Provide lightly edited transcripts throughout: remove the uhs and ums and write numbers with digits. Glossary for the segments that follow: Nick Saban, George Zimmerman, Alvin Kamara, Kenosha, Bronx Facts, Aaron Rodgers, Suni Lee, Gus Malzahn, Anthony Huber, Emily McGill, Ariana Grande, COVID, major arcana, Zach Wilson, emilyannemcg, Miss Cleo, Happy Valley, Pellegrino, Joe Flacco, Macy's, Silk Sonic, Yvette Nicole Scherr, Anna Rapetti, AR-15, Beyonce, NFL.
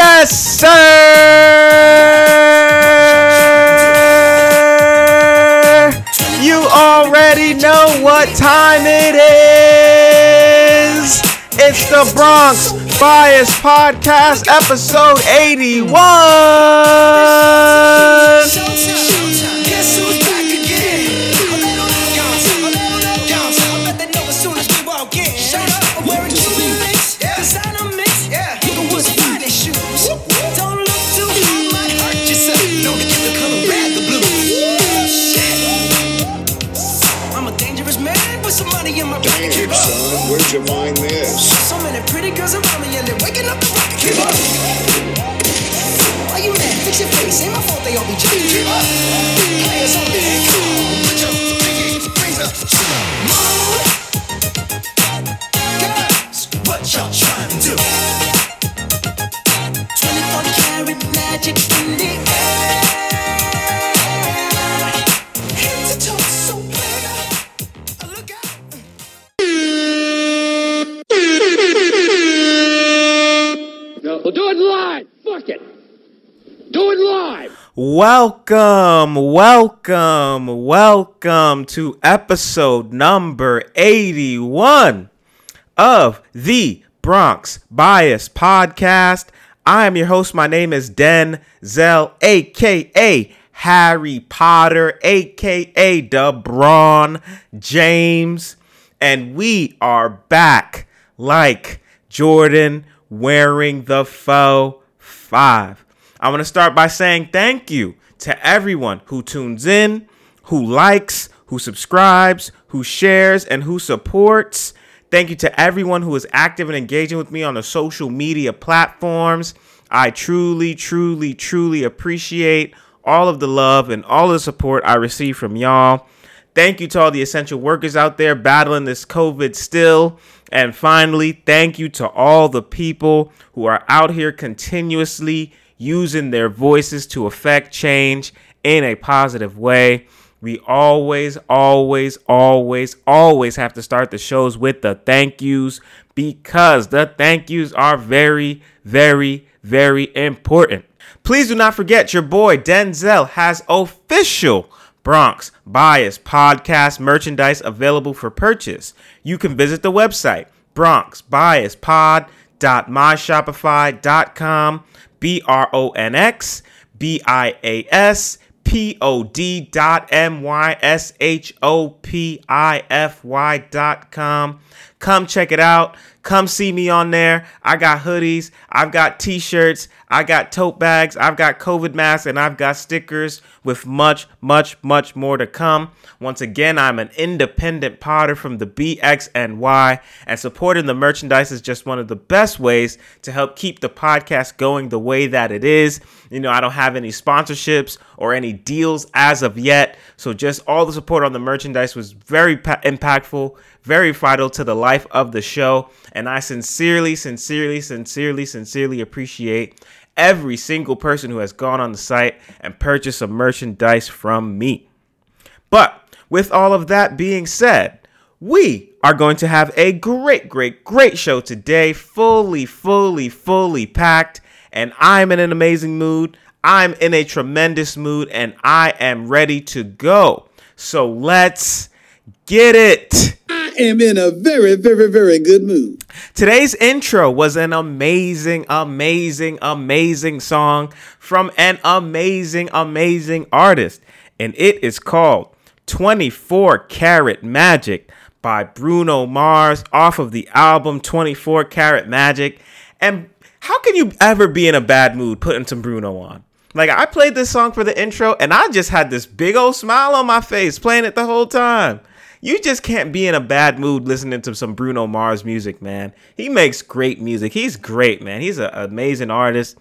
Yes, sir! You already know what time it is. It's the Bronx Bias Podcast, episode 81. Your mind is. So many pretty girls around me and they're waking up the rocket. Give up. Why you mad? Fix your face. Ain't my fault they all be jacking. Give up. Players on there. Come on. Put your pinky rings up. Mama. Girls, what y'all trying to do? 24 karat magic in the air. Welcome to episode number 81 of the Bronx Bias Podcast. I am your host. My name is Denzel, a.k.a. Harry Potter, a.k.a. DeBron James. And we are back like Jordan wearing the faux five. I want to start by saying thank you to everyone who tunes in, who likes, who subscribes, who shares, and who supports. Thank you to everyone who is active and engaging with me on the social media platforms. I truly, truly, truly appreciate all of the love and all of the support I receive from y'all. Thank you to all the essential workers out there battling this COVID still. And finally, thank you to all the people who are out here continuously using their voices to affect change in a positive way. We always have to start the shows with the thank yous, because the thank yous are very, very, very important. Please do not forget your boy Denzel has official Bronx Bias Podcast merchandise available for purchase. You can visit the website bronxbiaspod.myshopify.com. BRONXBIASPOD.MYSHOPIFY.com. Come check it out. Come see me on there. I got hoodies. I've got t-shirts. I got tote bags. I've got COVID masks, and I've got stickers with much more to come. Once again, I'm an independent potter from the BXNY, and supporting the merchandise is just one of the best ways to help keep the podcast going the way that it is. You know, I don't have any sponsorships or any deals as of yet, so just all the support on the merchandise was very impactful, very vital to the life of the show, and I sincerely appreciate every single person who has gone on the site and purchased some merchandise from me. But with all of that being said, we are going to have a great show today, fully packed, and I'm in an amazing mood. I'm in a tremendous mood, and I am ready to go. So let's get it. I am in a very good mood. Today's intro was an amazing song from an amazing artist, and it is called 24 Karat Magic by Bruno Mars off of the album 24 Karat Magic. And how can you ever be in a bad mood putting some Bruno on? Like, I played this song for the intro, and I just had this big old smile on my face playing it the whole time. You just can't be in a bad mood listening to some Bruno Mars music, man. He makes great music. He's great, man. He's an amazing artist.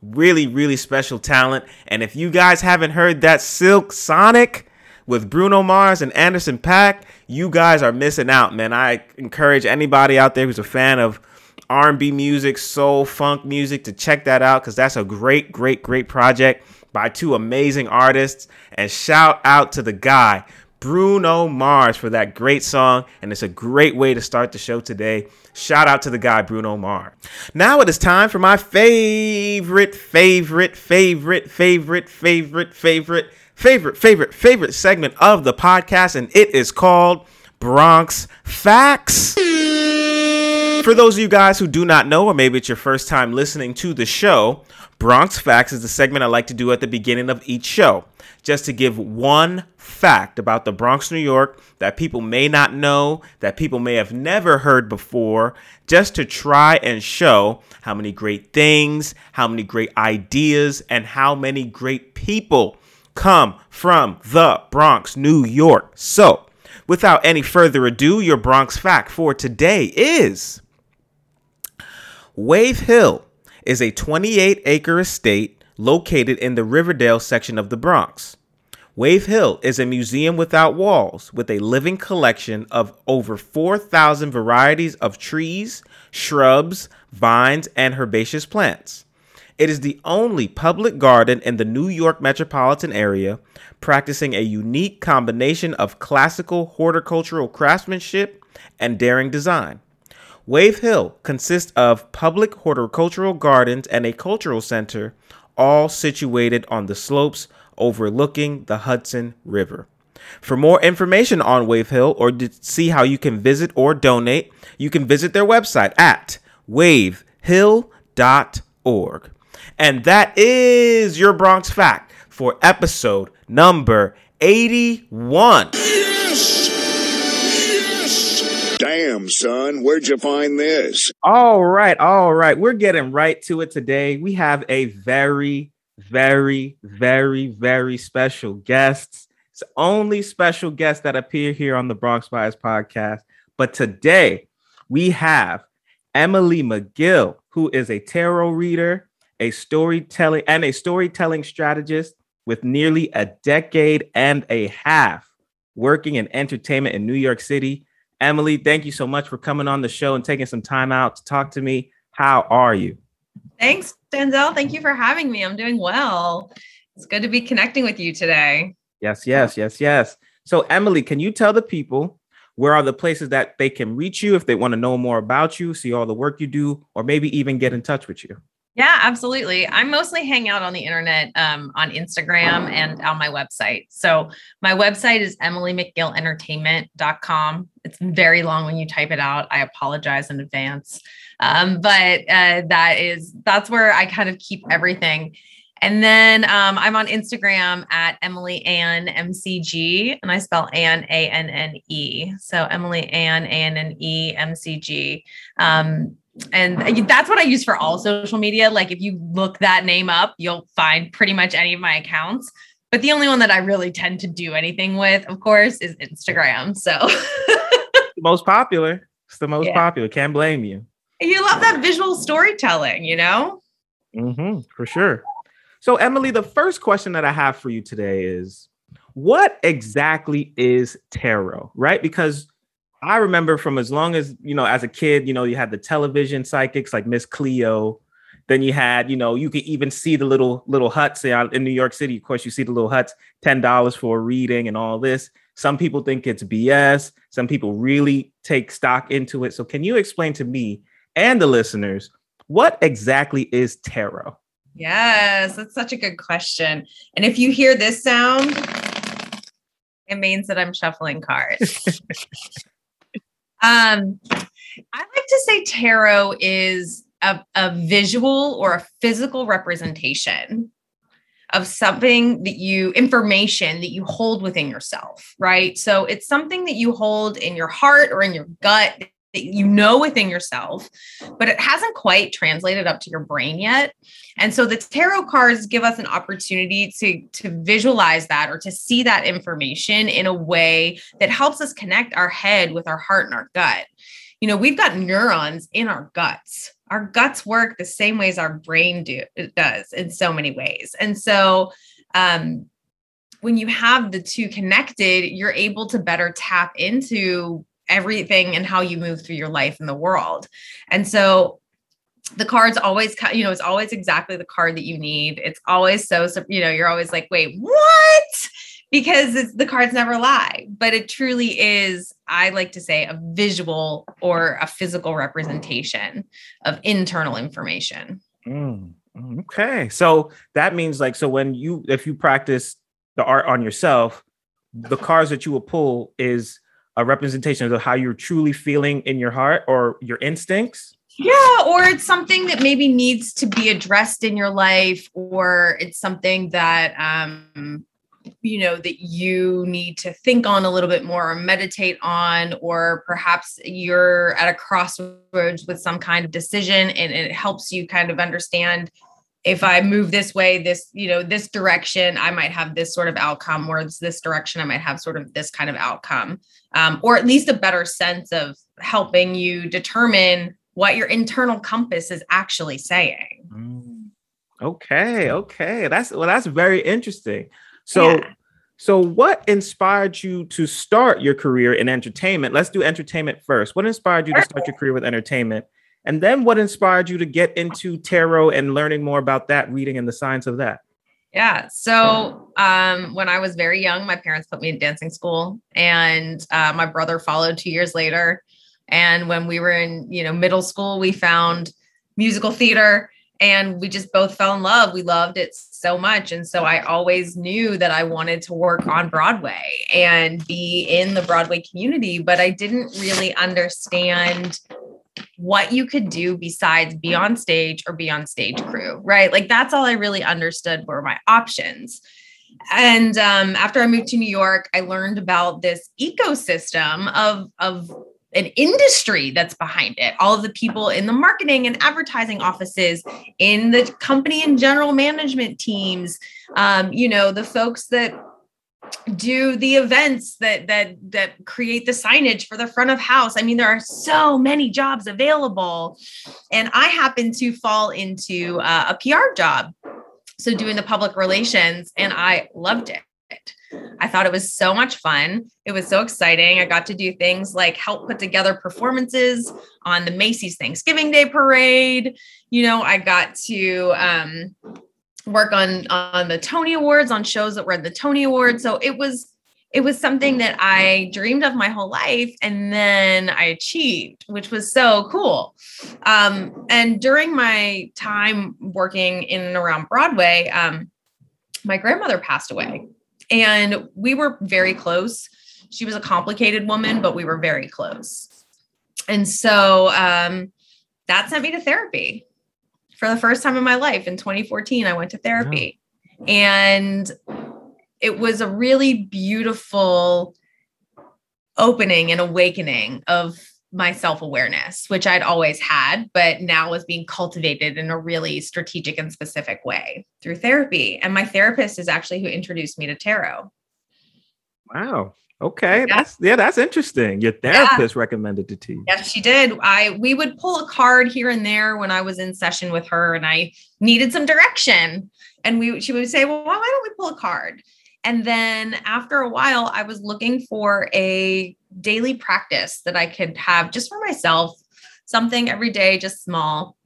Really special talent. And if you guys haven't heard that Silk Sonic with Bruno Mars and Anderson .Paak, you guys are missing out, man. I encourage anybody out there who's a fan of R&B music, soul, funk music to check that out, because that's a great project by two amazing artists. And shout out to the guy, Bruno Mars for that great song, and it's a great way to start the show today. Shout out to the guy, Bruno Mars. Now it is time for my favorite segment of the podcast, and it is called Bronx Facts. For those of you guys who do not know, or maybe it's your first time listening to the show, Bronx Facts is the segment I like to do at the beginning of each show, just to give one fact about the Bronx, New York, that people may not know, that people may have never heard before, just to try and show how many great things, how many great ideas, and how many great people come from the Bronx, New York. So, without any further ado, your Bronx fact for today is Wave Hill is a 28-acre estate located in the Riverdale section of the Bronx. Wave Hill is a museum without walls with a living collection of over 4,000 varieties of trees, shrubs, vines, and herbaceous plants. It is the only public garden in the New York metropolitan area practicing a unique combination of classical horticultural craftsmanship and daring design. Wave Hill consists of public horticultural gardens and a cultural center, all situated on the slopes overlooking the Hudson River. For more information on Wave Hill or to see how you can visit or donate, you can visit their website at wavehill.org. And that is your Bronx Fact for episode number 81. Yes! Damn, son, where'd you find this? All right. We're getting right to it today. We have a very special guest. It's the only special guest that appear here on the Bronx Bias Podcast. But today we have Emily McGill, who is a tarot reader, a storytelling strategist with nearly a decade and a half working in entertainment in New York City. Emily, thank you so much for coming on the show and taking some time out to talk to me. How are you? Thanks, Denzel. Thank you for having me. I'm doing well. It's good to be connecting with you today. Yes. So, Emily, can you tell the people where are the places that they can reach you if they want to know more about you, see all the work you do, or maybe even get in touch with you? Yeah, absolutely. I mostly hang out on the internet, on Instagram and on my website. So my website is emilymcgillentertainment.com. It's very long when you type it out. I apologize in advance. That's where I kind of keep everything. And then I'm on Instagram at emilyannemcg, and I spell Ann, A-N-N-E. So Emily Ann, A-N-N-E, M-C-G. And that's what I use for all social media. Like if you look that name up, you'll find pretty much any of my accounts. But the only one that I really tend to do anything with, of course, is Instagram. So It's the most popular. Can't blame you. You love that visual storytelling, you know? Mm-hmm, for sure. So Emily, the first question that I have for you today is, what exactly is tarot, right? Because I remember from as long as, you know, as a kid, you know, you had the television psychics like Miss Cleo. Then you had, you know, you could even see the little huts in New York City. Of course, you see the little huts, $10 for a reading and all this. Some people think it's BS. Some people really take stock into it. So can you explain to me and the listeners, what exactly is tarot? Yes, that's such a good question. And if you hear this sound, it means that I'm shuffling cards. I like to say tarot is a visual or a physical representation of something that information that you hold within yourself, right? So it's something that you hold in your heart or in your gut that you know within yourself, but it hasn't quite translated up to your brain yet. And so the tarot cards give us an opportunity to visualize that or to see that information in a way that helps us connect our head with our heart and our gut. You know, we've got neurons in our guts. Our guts work the same way as our brain does in so many ways. And so, when you have the two connected, you're able to better tap into everything and how you move through your life in the world. And so the cards always, you know, it's always exactly the card that you need. It's always so, you know, you're always like, wait, what? because it's, the cards never lie, but it truly is, I like to say, a visual or a physical representation of internal information. Mm, okay. So that means like, so when you, if you practice the art on yourself, the cards that you will pull is a representation of how you're truly feeling in your heart or your instincts. Yeah, or it's something that maybe needs to be addressed in your life, or it's something that, you know, that you need to think on a little bit more or meditate on, or perhaps you're at a crossroads with some kind of decision and it helps you kind of understand, if I move this way, this, you know, this direction, I might have this sort of outcome, or it's this direction, I might have sort of this kind of outcome, or at least a better sense of helping you determine what your internal compass is actually saying. Mm. Okay. Okay. That's, well, that's very interesting. So, yeah. So what inspired you to start your career in entertainment? Let's do entertainment first. What inspired you to start your career with entertainment? And then what inspired you to get into tarot and learning more about that, reading and the science of that? Yeah. So when I was very young, my parents put me in dancing school, and my brother followed 2 years later. And when we were in, you know, middle school, we found musical theater, and we just both fell in love. We loved it so much. And so I always knew that I wanted to work on Broadway and be in the Broadway community, but I didn't really understand what you could do besides be on stage or be on stage crew, right? Like that's all I really understood were my options. And after I moved to New York, I learned about this ecosystem of an industry that's behind it. All of the people in the marketing and advertising offices, in the company and general management teams, you know, the folks that do the events that create the signage for the front of house. I mean, there are so many jobs available, and I happen to fall into a PR job. So doing the public relations, and I loved it. I thought it was so much fun. It was so exciting. I got to do things like help put together performances on the Macy's Thanksgiving Day Parade. You know, I got to work on the Tony Awards, on shows that were at the Tony Awards. So it was something that I dreamed of my whole life, and then I achieved, which was so cool. And during my time working in and around Broadway, my grandmother passed away. And we were very close. She was a complicated woman, but we were very close. And so that sent me to therapy for the first time in my life. In 2014, I went to therapy. And it was a really beautiful opening and awakening of my self-awareness, which I'd always had, but now was being cultivated in a really strategic and specific way through therapy. And my therapist is actually who introduced me to tarot. Wow. Okay. Yeah. That's interesting. Your therapist recommended it to you. Yes, she did. We would pull a card here and there when I was in session with her and I needed some direction. And she would say, well, why don't we pull a card? And then after a while, I was looking for a daily practice that I could have just for myself, something every day, just small.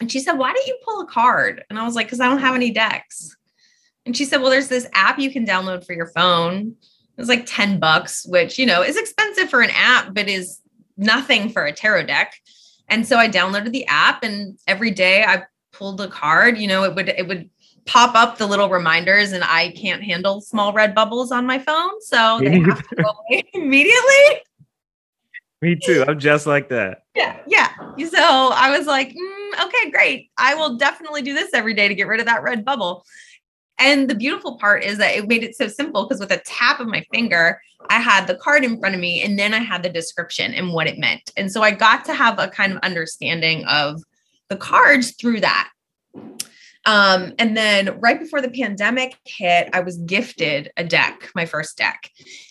And she said, why don't you pull a card? And I was like, because I don't have any decks. And she said, well, there's this app you can download for your phone. It's like $10, which, you know, is expensive for an app, but is nothing for a tarot deck. And so I downloaded the app, and every day I pulled a card. You know, it would pop up the little reminders, and I can't handle small red bubbles on my phone, so they have to go away immediately. Me too. I'm just like that. Yeah. Yeah. So I was like, okay, great. I will definitely do this every day to get rid of that red bubble. And the beautiful part is that it made it so simple, because with a tap of my finger, I had the card in front of me, and then I had the description and what it meant. And so I got to have a kind of understanding of the cards through that. And then right before the pandemic hit, I was gifted a deck, my first deck.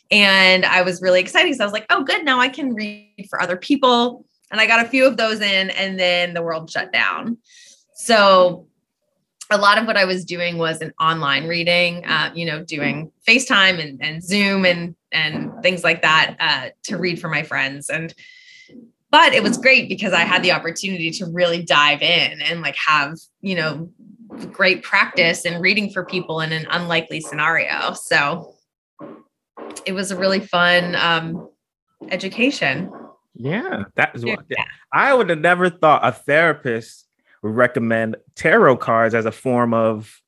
And I was really excited. So I was like, oh, good. Now I can read for other people. And I got a few of those in, and then the world shut down. So a lot of what I was doing was an online reading, you know, doing FaceTime and Zoom and things like that to read for my friends. But it was great because I had the opportunity to really dive in and like have, you know, great practice and reading for people in an unlikely scenario. So it was a really fun education. Yeah, that is what I would have never thought a therapist would recommend tarot cards as a form of,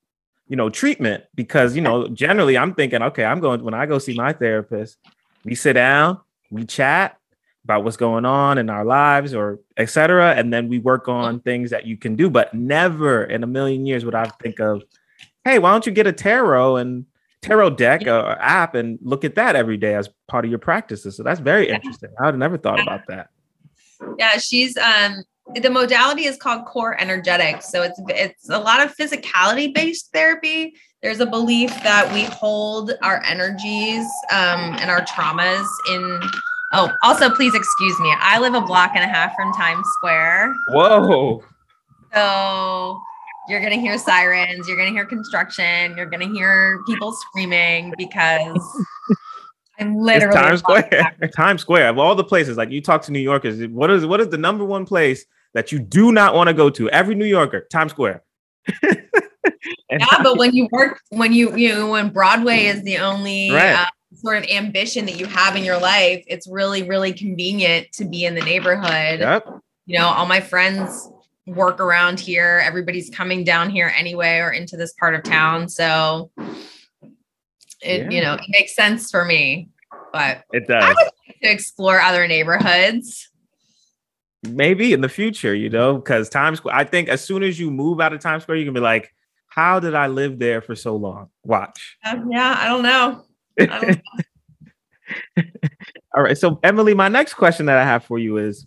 you know, treatment, because, you know, generally I'm thinking, okay, I'm going, when I go see my therapist, we sit down, we chat about what's going on in our lives or et cetera. And then we work on things that you can do, but never in a million years would I think of, hey, why don't you get a tarot deck or app and look at that every day as part of your practices. So that's very interesting. I would have never thought about that. Yeah. She's, the modality is called core energetics. So it's a lot of physicality based therapy. There's a belief that we hold our energies and our traumas in. Oh, also please excuse me. I live a block and a half from Times Square. Whoa. So you're going to hear sirens. You're going to hear construction. You're going to hear people screaming because I'm literally Times Square. Times Square. Of all the places, like you talk to New Yorkers, what is the number one place that you do not want to go to? Every New Yorker, Times Square. But when you work, when Broadway is the only sort of ambition that you have in your life, it's really, really convenient to be in the neighborhood. Yep. You know, all my friends work around here. Everybody's coming down here anyway, or into this part of town. So it makes sense for me, but it does. I would like to explore other neighborhoods. Maybe in the future, you know, because Times Square, I think as soon as you move out of Times Square, you can be like, how did I live there for so long? Watch. I don't know. All right. So Emily, my next question that I have for you is,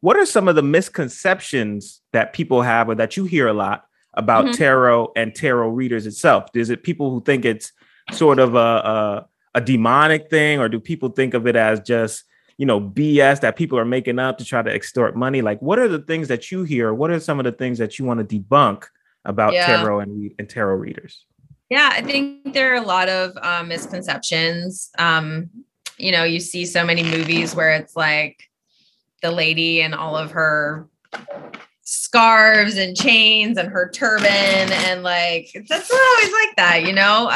what are some of the misconceptions that people have or that you hear a lot about tarot and tarot readers itself? Is it people who think it's sort of a demonic thing, or do people think of it as just, you know, BS that people are making up to try to extort money? Like, what are the things that you hear? What are some of the things that you want to debunk about tarot and tarot readers? Yeah, I think there are a lot of misconceptions. You know, you see so many movies where it's like, the lady and all of her scarves and chains and her turban, and like that's not always like that, you know.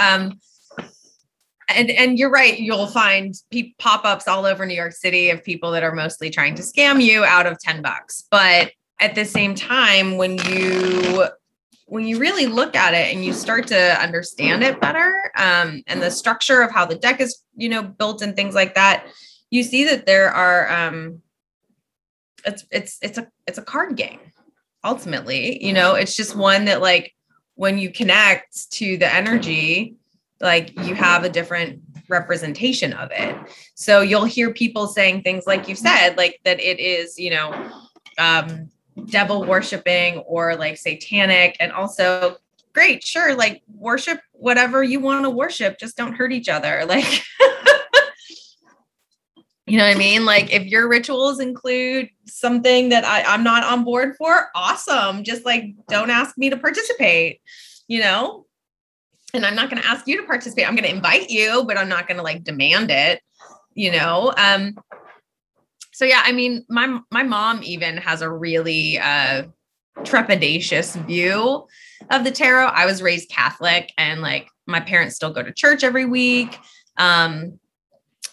And you're right, you'll find pop-ups all over New York City of people that are mostly trying to scam you out of $10. But at the same time, when you really look at it and you start to understand it better, and the structure of how the deck is, you know, built and things like that, you see that there are it's a card game. Ultimately, you know, it's just one that, like, when you connect to the energy, like, you have a different representation of it. So you'll hear people saying things like you said, like that it is, you know, devil worshiping or like satanic, and also great. Sure. Like, worship whatever you want to worship. Just don't hurt each other. Like, you know what I mean? Like, if your rituals include something that I'm not on board for, awesome. Just like, don't ask me to participate, you know? And I'm not going to ask you to participate. I'm going to invite you, but I'm not going to like demand it, you know? So yeah, I mean, my mom even has a really trepidatious view of the tarot. I was raised Catholic, and like my parents still go to church every week.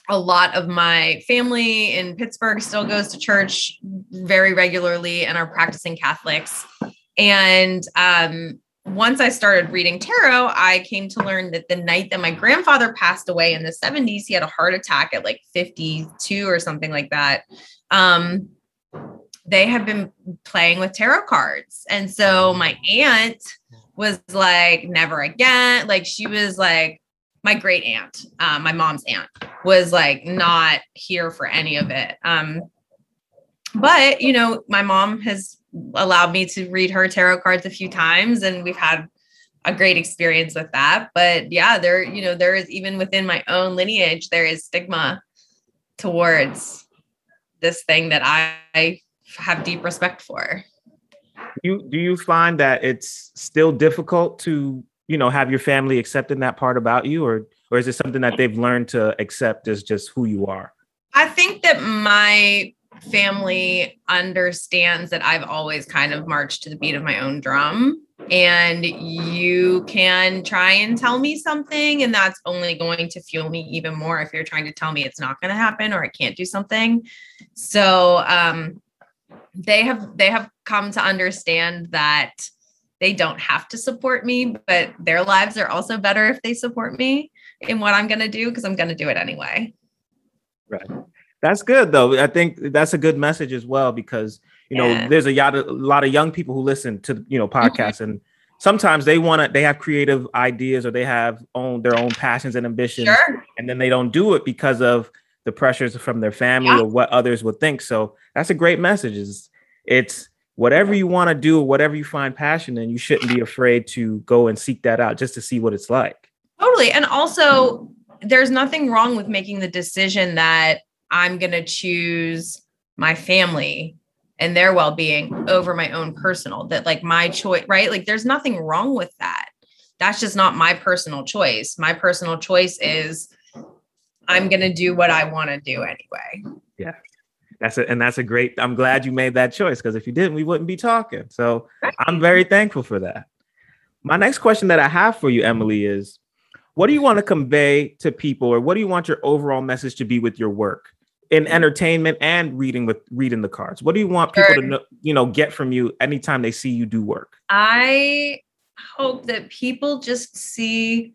A lot of my family in Pittsburgh still goes to church very regularly and are practicing Catholics. And once I started reading tarot, I came to learn that the night that my grandfather passed away in the 70s, he had a heart attack at like 52 or something like that. They had been playing with tarot cards. And so my aunt was like, never again. Like, she was like, my great aunt, my mom's aunt, was like not here for any of it. But, you know, my mom has allowed me to read her tarot cards a few times, and we've had a great experience with that. But yeah, there is, even within my own lineage, there is stigma towards this thing that I have deep respect for. Do you find that it's still difficult to, you know, have your family accepting that part about you, or is it something that they've learned to accept as just who you are? I think that my family understands that I've always kind of marched to the beat of my own drum. and you can try and tell me something, and that's only going to fuel me even more if you're trying to tell me it's not going to happen or I can't do something. So they have come to understand that they don't have to support me, but their lives are also better if they support me in what I'm going to do, because I'm going to do it anyway. Right. That's good, though. I think that's a good message as well, because, you know, there's a lot of young people who listen to, you know, podcasts, and sometimes they have creative ideas, or they have their own passions and ambitions, and then they don't do it because of the pressures from their family or what others would think. So that's a great message. It's whatever you want to do, whatever you find passion in, you shouldn't be afraid to go and seek that out just to see what it's like. Totally. And also, there's nothing wrong with making the decision that I'm going to choose my family and their well-being over my own personal, that like my choice, right? Like there's nothing wrong with that. That's just not my personal choice. My personal choice is I'm going to do what I want to do anyway. Yeah. That's a great, I'm glad you made that choice, because if you didn't, we wouldn't be talking. So I'm very thankful for that. My next question that I have for you, Emily, is what do you want to convey to people, or what do you want your overall message to be with your work in entertainment and reading the cards? What do you want people to know, you know, get from you anytime they see you do work? I hope that people just see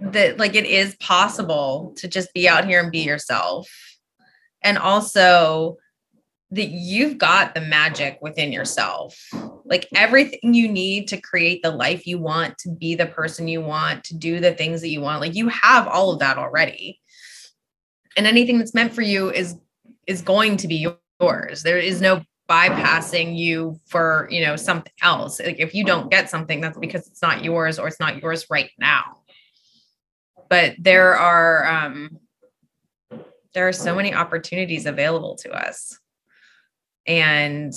that like it is possible to just be out here and be yourself. And also that you've got the magic within yourself, like everything you need to create the life you want, to be the person you want, to do the things that you want. Like you have all of that already. And anything that's meant for you is going to be yours. There is no bypassing you for, you know, something else. Like if you don't get something, that's because it's not yours, or it's not yours right now. But there are so many opportunities available to us. And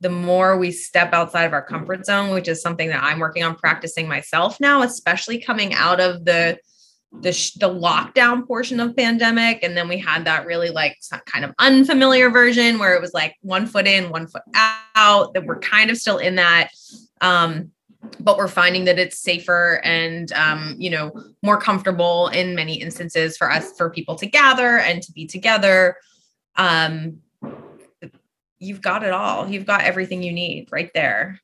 the more we step outside of our comfort zone, which is something that I'm working on practicing myself now, especially coming out of the lockdown portion of pandemic. And then we had that really like kind of unfamiliar version where it was like 1 foot in, 1 foot out, that we're kind of still in that. But we're finding that it's safer and, you know, more comfortable in many instances for people to gather and to be together. You've got it all. You've got everything you need right there.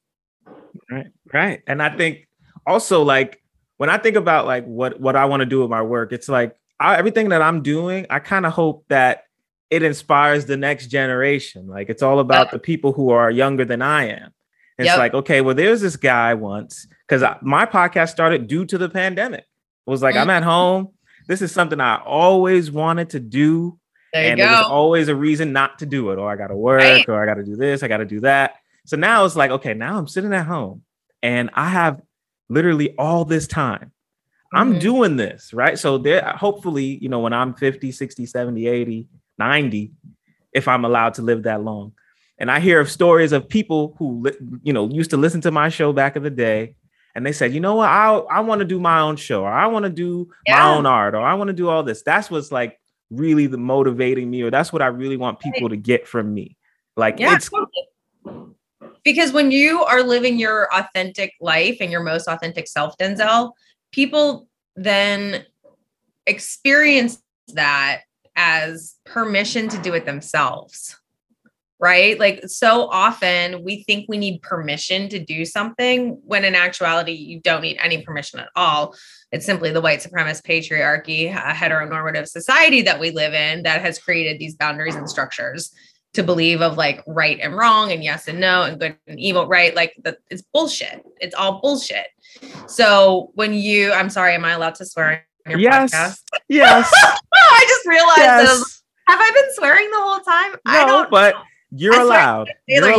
Right. And I think also, like, when I think about like what I want to do with my work, it's like everything that I'm doing, I kind of hope that it inspires the next generation. Like it's all about the people who are younger than I am. It's like, okay, well, there's this guy once, because my podcast started due to the pandemic. It was like, I'm at home. This is something I always wanted to do. There was always a reason not to do it. Or I got to work, or I got to do this, I got to do that. So now it's like, okay, now I'm sitting at home and I have literally all this time. I'm doing this, right? So there, hopefully, you know, when I'm 50, 60, 70, 80, 90, if I'm allowed to live that long. And I hear of stories of people who, you know, used to listen to my show back in the day. And they said, you know what, I want to do my own show, or I want to do my own art, or I want to do all this. That's what's like really the motivating me, or that's what I really want people to get from me. Like, it's totally. Because when you are living your authentic life and your most authentic self, Denzel, people then experience that as permission to do it themselves. Right? Like so often we think we need permission to do something when in actuality, you don't need any permission at all. It's simply the white supremacist patriarchy, heteronormative society that we live in that has created these boundaries and structures to believe of like right and wrong and yes and no and good and evil, right? Like it's bullshit. It's all bullshit. So when I'm sorry, am I allowed to swear on your podcast? Yes. I just realized have I been swearing the whole time? No, I don't know. You're allowed. You're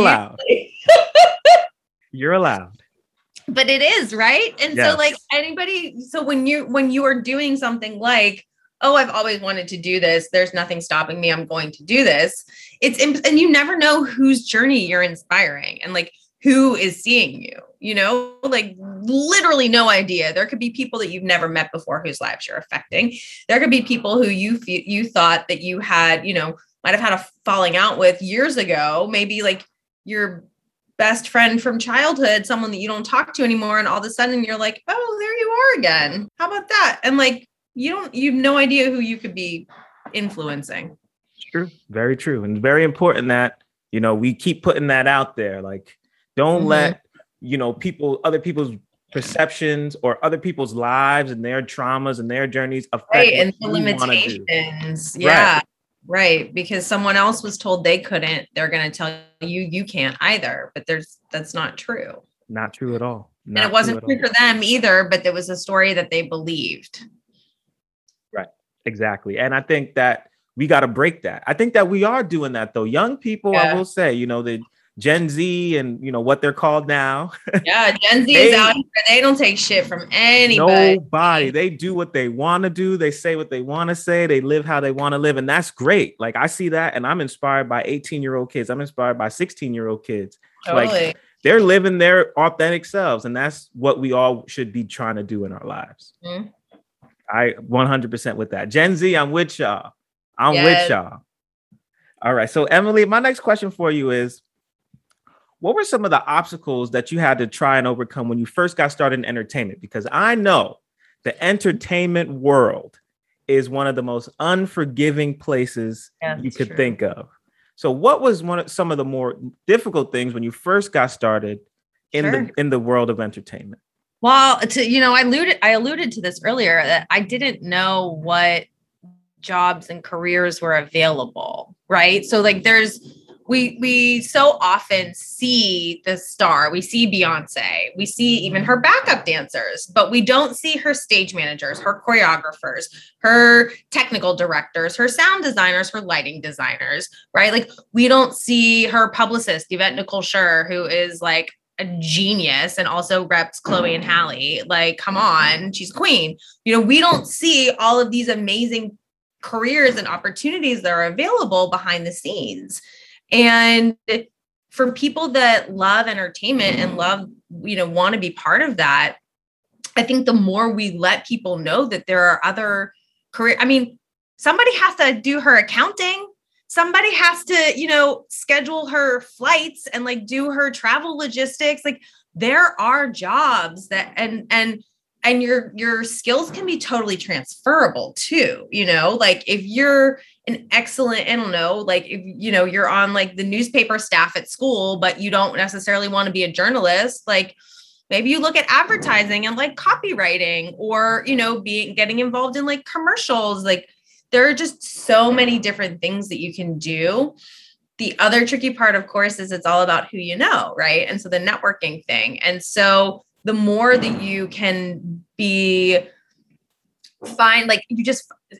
allowed. But it is, right? And so like anybody, so when you are doing something like, oh, I've always wanted to do this, there's nothing stopping me, I'm going to do this. And you never know whose journey you're inspiring and like who is seeing you, you know, like literally no idea. There could be people that you've never met before whose lives you're affecting. There could be people who you thought that you had, you know, might have had a falling out with years ago, maybe like your best friend from childhood, someone that you don't talk to anymore. And all of a sudden you're like, oh, there you are again. How about that? And like, you've no idea who you could be influencing. True. Very true. And very important that, we keep putting that out there. Like, don't mm-hmm. let, other people's perceptions or other people's lives and their traumas and their journeys affect right, and the limitations. Yeah. Right. Right. Because someone else was told they couldn't, they're going to tell you, you can't either, but that's not true. Not true at all. Not and it wasn't true for them either, but there was a story that they believed. Right. Exactly. And I think that we got to break that. I think that we are doing that though. Young people, yeah. I will say, the Gen Z and what they're called now. Yeah. Gen Z is out here. They don't take shit from anybody. Nobody. They do what they want to do. They say what they want to say. They live how they want to live. And that's great. Like, I see that. And I'm inspired by 18-year-old kids. I'm inspired by 16-year-old kids. Totally. Like, they're living their authentic selves. And that's what we all should be trying to do in our lives. Mm-hmm. I 100% with that. Gen Z, I'm with y'all. I'm with y'all. All right. So Emily, my next question for you is, what were some of the obstacles that you had to try and overcome when you first got started in entertainment? Because I know the entertainment world is one of the most unforgiving places you could think of. So what was some of the more difficult things when you first got started in the world of entertainment? Well, I alluded to this earlier, that I didn't know what jobs and careers were available, right? So like we so often see the star, we see Beyonce, we see even her backup dancers, but we don't see her stage managers, her choreographers, her technical directors, her sound designers, her lighting designers, right? Like, we don't see her publicist, Yvette Nicole Scherr, who is like a genius and also reps Chloe and Halle. Like, come on, she's queen. We don't see all of these amazing careers and opportunities that are available behind the scenes. And for people that love entertainment and love, want to be part of that, I think the more we let people know that there are other career, somebody has to do her accounting. Somebody has to, schedule her flights and like do her travel logistics. Like, there are jobs that, and your skills can be totally transferable too. If you're an excellent, if you're on like the newspaper staff at school, but you don't necessarily want to be a journalist, like maybe you look at advertising and like copywriting or, getting involved in like commercials. Like, there are just so many different things that you can do. The other tricky part, of course, is it's all about who you know, right? And so the networking thing. And so the more that you can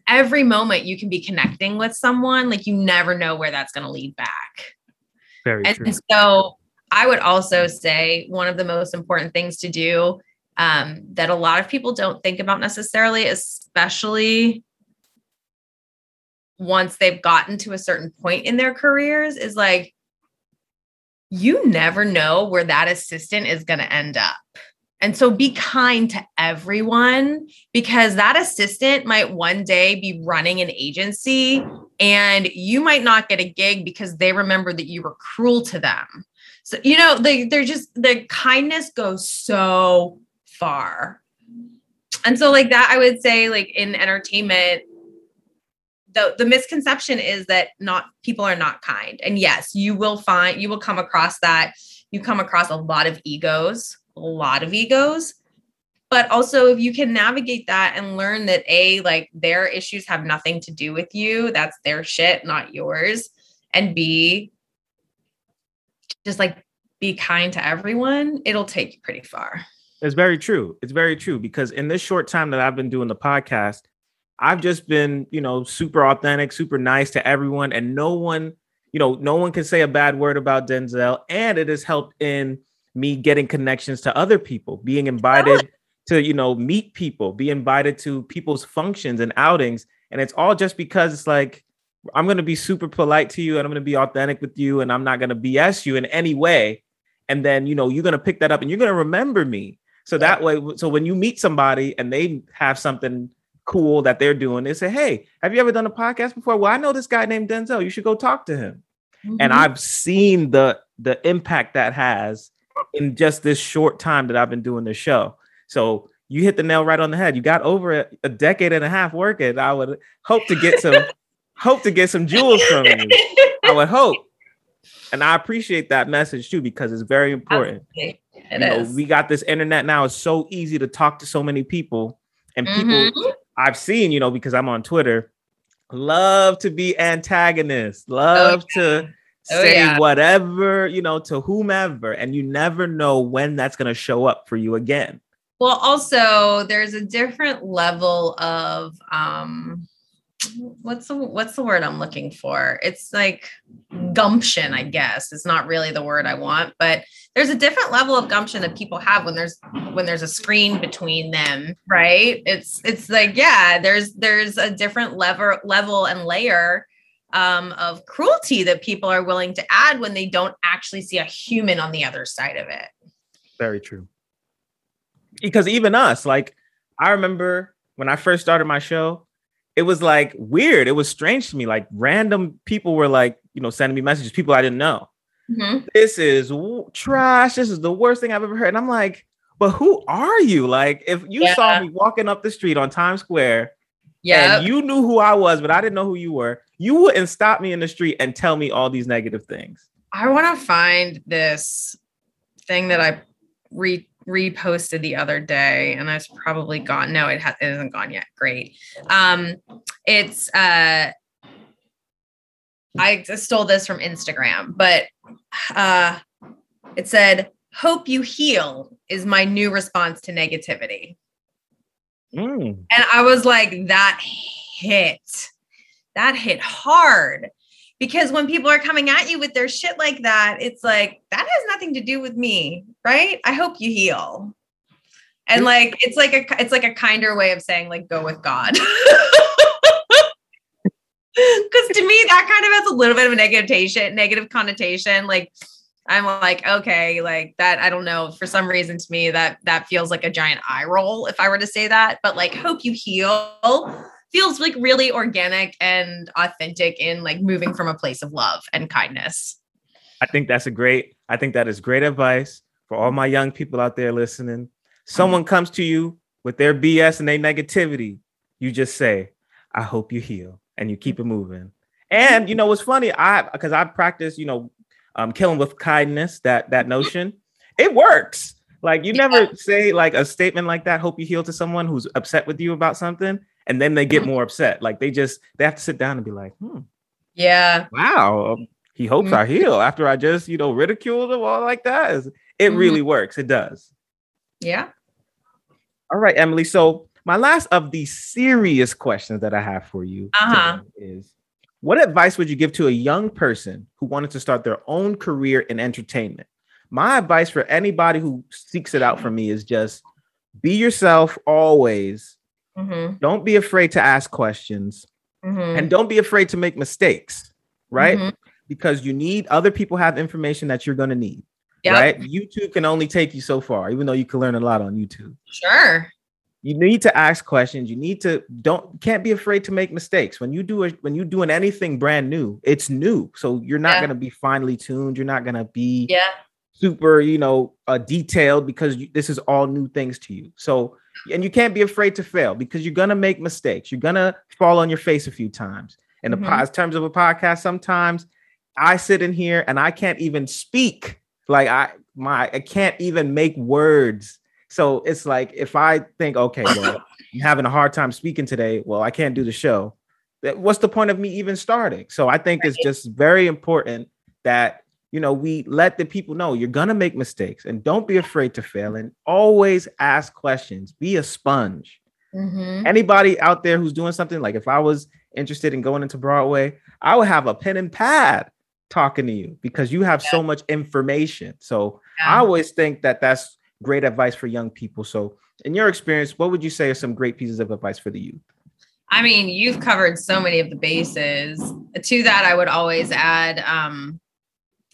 every moment you can be connecting with someone, like, you never know where that's going to lead back. Very true. So I would also say one of the most important things to do that a lot of people don't think about necessarily, especially once they've gotten to a certain point in their careers, is like, you never know where that assistant is going to end up. And so be kind to everyone, because that assistant might one day be running an agency and you might not get a gig because they remember that you were cruel to them. So, the kindness goes so far. And so like that, I would say, like, in entertainment, the misconception is that people are not kind. And yes, you will come across that. You come across a lot of egos, but also if you can navigate that and learn that their issues have nothing to do with you, that's their shit, not yours. And B, just like be kind to everyone. It'll take you pretty far. It's very true. It's very true, because in this short time that I've been doing the podcast, I've just been, super authentic, super nice to everyone. And no one can say a bad word about Denzel. And it has helped in me getting connections to other people, being invited to, meet people, be invited to people's functions and outings. And it's all just because it's like, I'm going to be super polite to you and I'm going to be authentic with you and I'm not going to BS you in any way. And then, you're going to pick that up and you're going to remember me. So that way, so when you meet somebody and they have something cool that they're doing, they say, hey, have you ever done a podcast before? Well, I know this guy named Denzel. You should go talk to him. Mm-hmm. And I've seen the the impact that has in just this short time that I've been doing this show. So you hit the nail right on the head. You got over a decade and a half working. I would hope to get some jewels from you. I would hope. And I appreciate that message too, because it's very important. It is. We got this internet now. It's so easy to talk to so many people, and people I've seen, you know, because I'm on Twitter, love to be antagonists, love to say whatever, you know, to whomever, and you never know when that's going to show up for you again. Well, also there's a different level of, what's the word I'm looking for? It's like gumption, I guess. It's not really the word I want, but there's a different level of gumption that people have when there's a screen between them, right? It's like, yeah, there's a different level and layer of cruelty that people are willing to add when they don't actually see a human on the other side of it. Very true. Because even us, like, I remember when I first started my show, it was like weird. It was strange to me. Like random people were like, you know, sending me messages, people I didn't know. Mm-hmm. This is trash. This is the worst thing I've ever heard. And I'm like, but who are you? Like, if you saw me walking up the street on Times Square and you knew who I was, but I didn't know who you were, you wouldn't stop me in the street and tell me all these negative things. I want to find this thing that I reposted the other day, and it's probably gone. No, it isn't gone yet. Great. It's I just stole this from Instagram, but it said, "Hope you heal" is my new response to negativity. And I was like, that hit hard. Because when people are coming at you with their shit like that, it's like, that has nothing to do with me, right? I hope you heal. And like, it's like a kinder way of saying, like, go with God. Because to me, that kind of has a little bit of a negative connotation. Like, I'm like, okay, like that, I don't know. For some reason to me, that feels like a giant eye roll if I were to say that. But like, hope you heal feels like really organic and authentic in like moving from a place of love and kindness. I think that is great advice for all my young people out there listening. Someone comes to you with their BS and their negativity. You just say, I hope you heal, and you keep it moving. And you know, what's funny, because I practice, you know, killing with kindness, that notion, it works. Like, you never say like a statement like that, hope you heal, to someone who's upset with you about something, and then they get more upset. Like they have to sit down and be like, yeah, wow, he hopes I heal after I just, you know, ridiculed him all like that. It really works. It does. Yeah. All right, Emily. So my last of the serious questions that I have for you is, what advice would you give to a young person who wanted to start their own career in entertainment? My advice for anybody who seeks it out for me is just be yourself always. Mm-hmm. Don't be afraid to ask questions, and don't be afraid to make mistakes, right? Because you need, other people have information that you're going to need, right? YouTube can only take you so far, even though you can learn a lot on YouTube. Sure. You need to ask questions. You need to, can't be afraid to make mistakes. When you're doing anything brand new, it's new. So you're not going to be finely tuned. You're not going to be super, you know, detailed, because this is all new things to you. So, and you can't be afraid to fail, because you're going to make mistakes. You're going to fall on your face a few times. In the terms of a podcast, sometimes I sit in here and I can't even speak. Like I can't even make words. So it's like, if I think, okay, well, I'm having a hard time speaking today, well, I can't do the show. What's the point of me even starting? So I think it's just very important that, you know, we let the people know you're going to make mistakes, and don't be afraid to fail, and always ask questions. Be a sponge. Anybody out there who's doing something, like if I was interested in going into Broadway, I would have a pen and pad talking to you, because you have so much information. So I always think that that's great advice for young people. So in your experience, what would you say are some great pieces of advice for the youth? I mean, you've covered so many of the bases. To that, I would always add,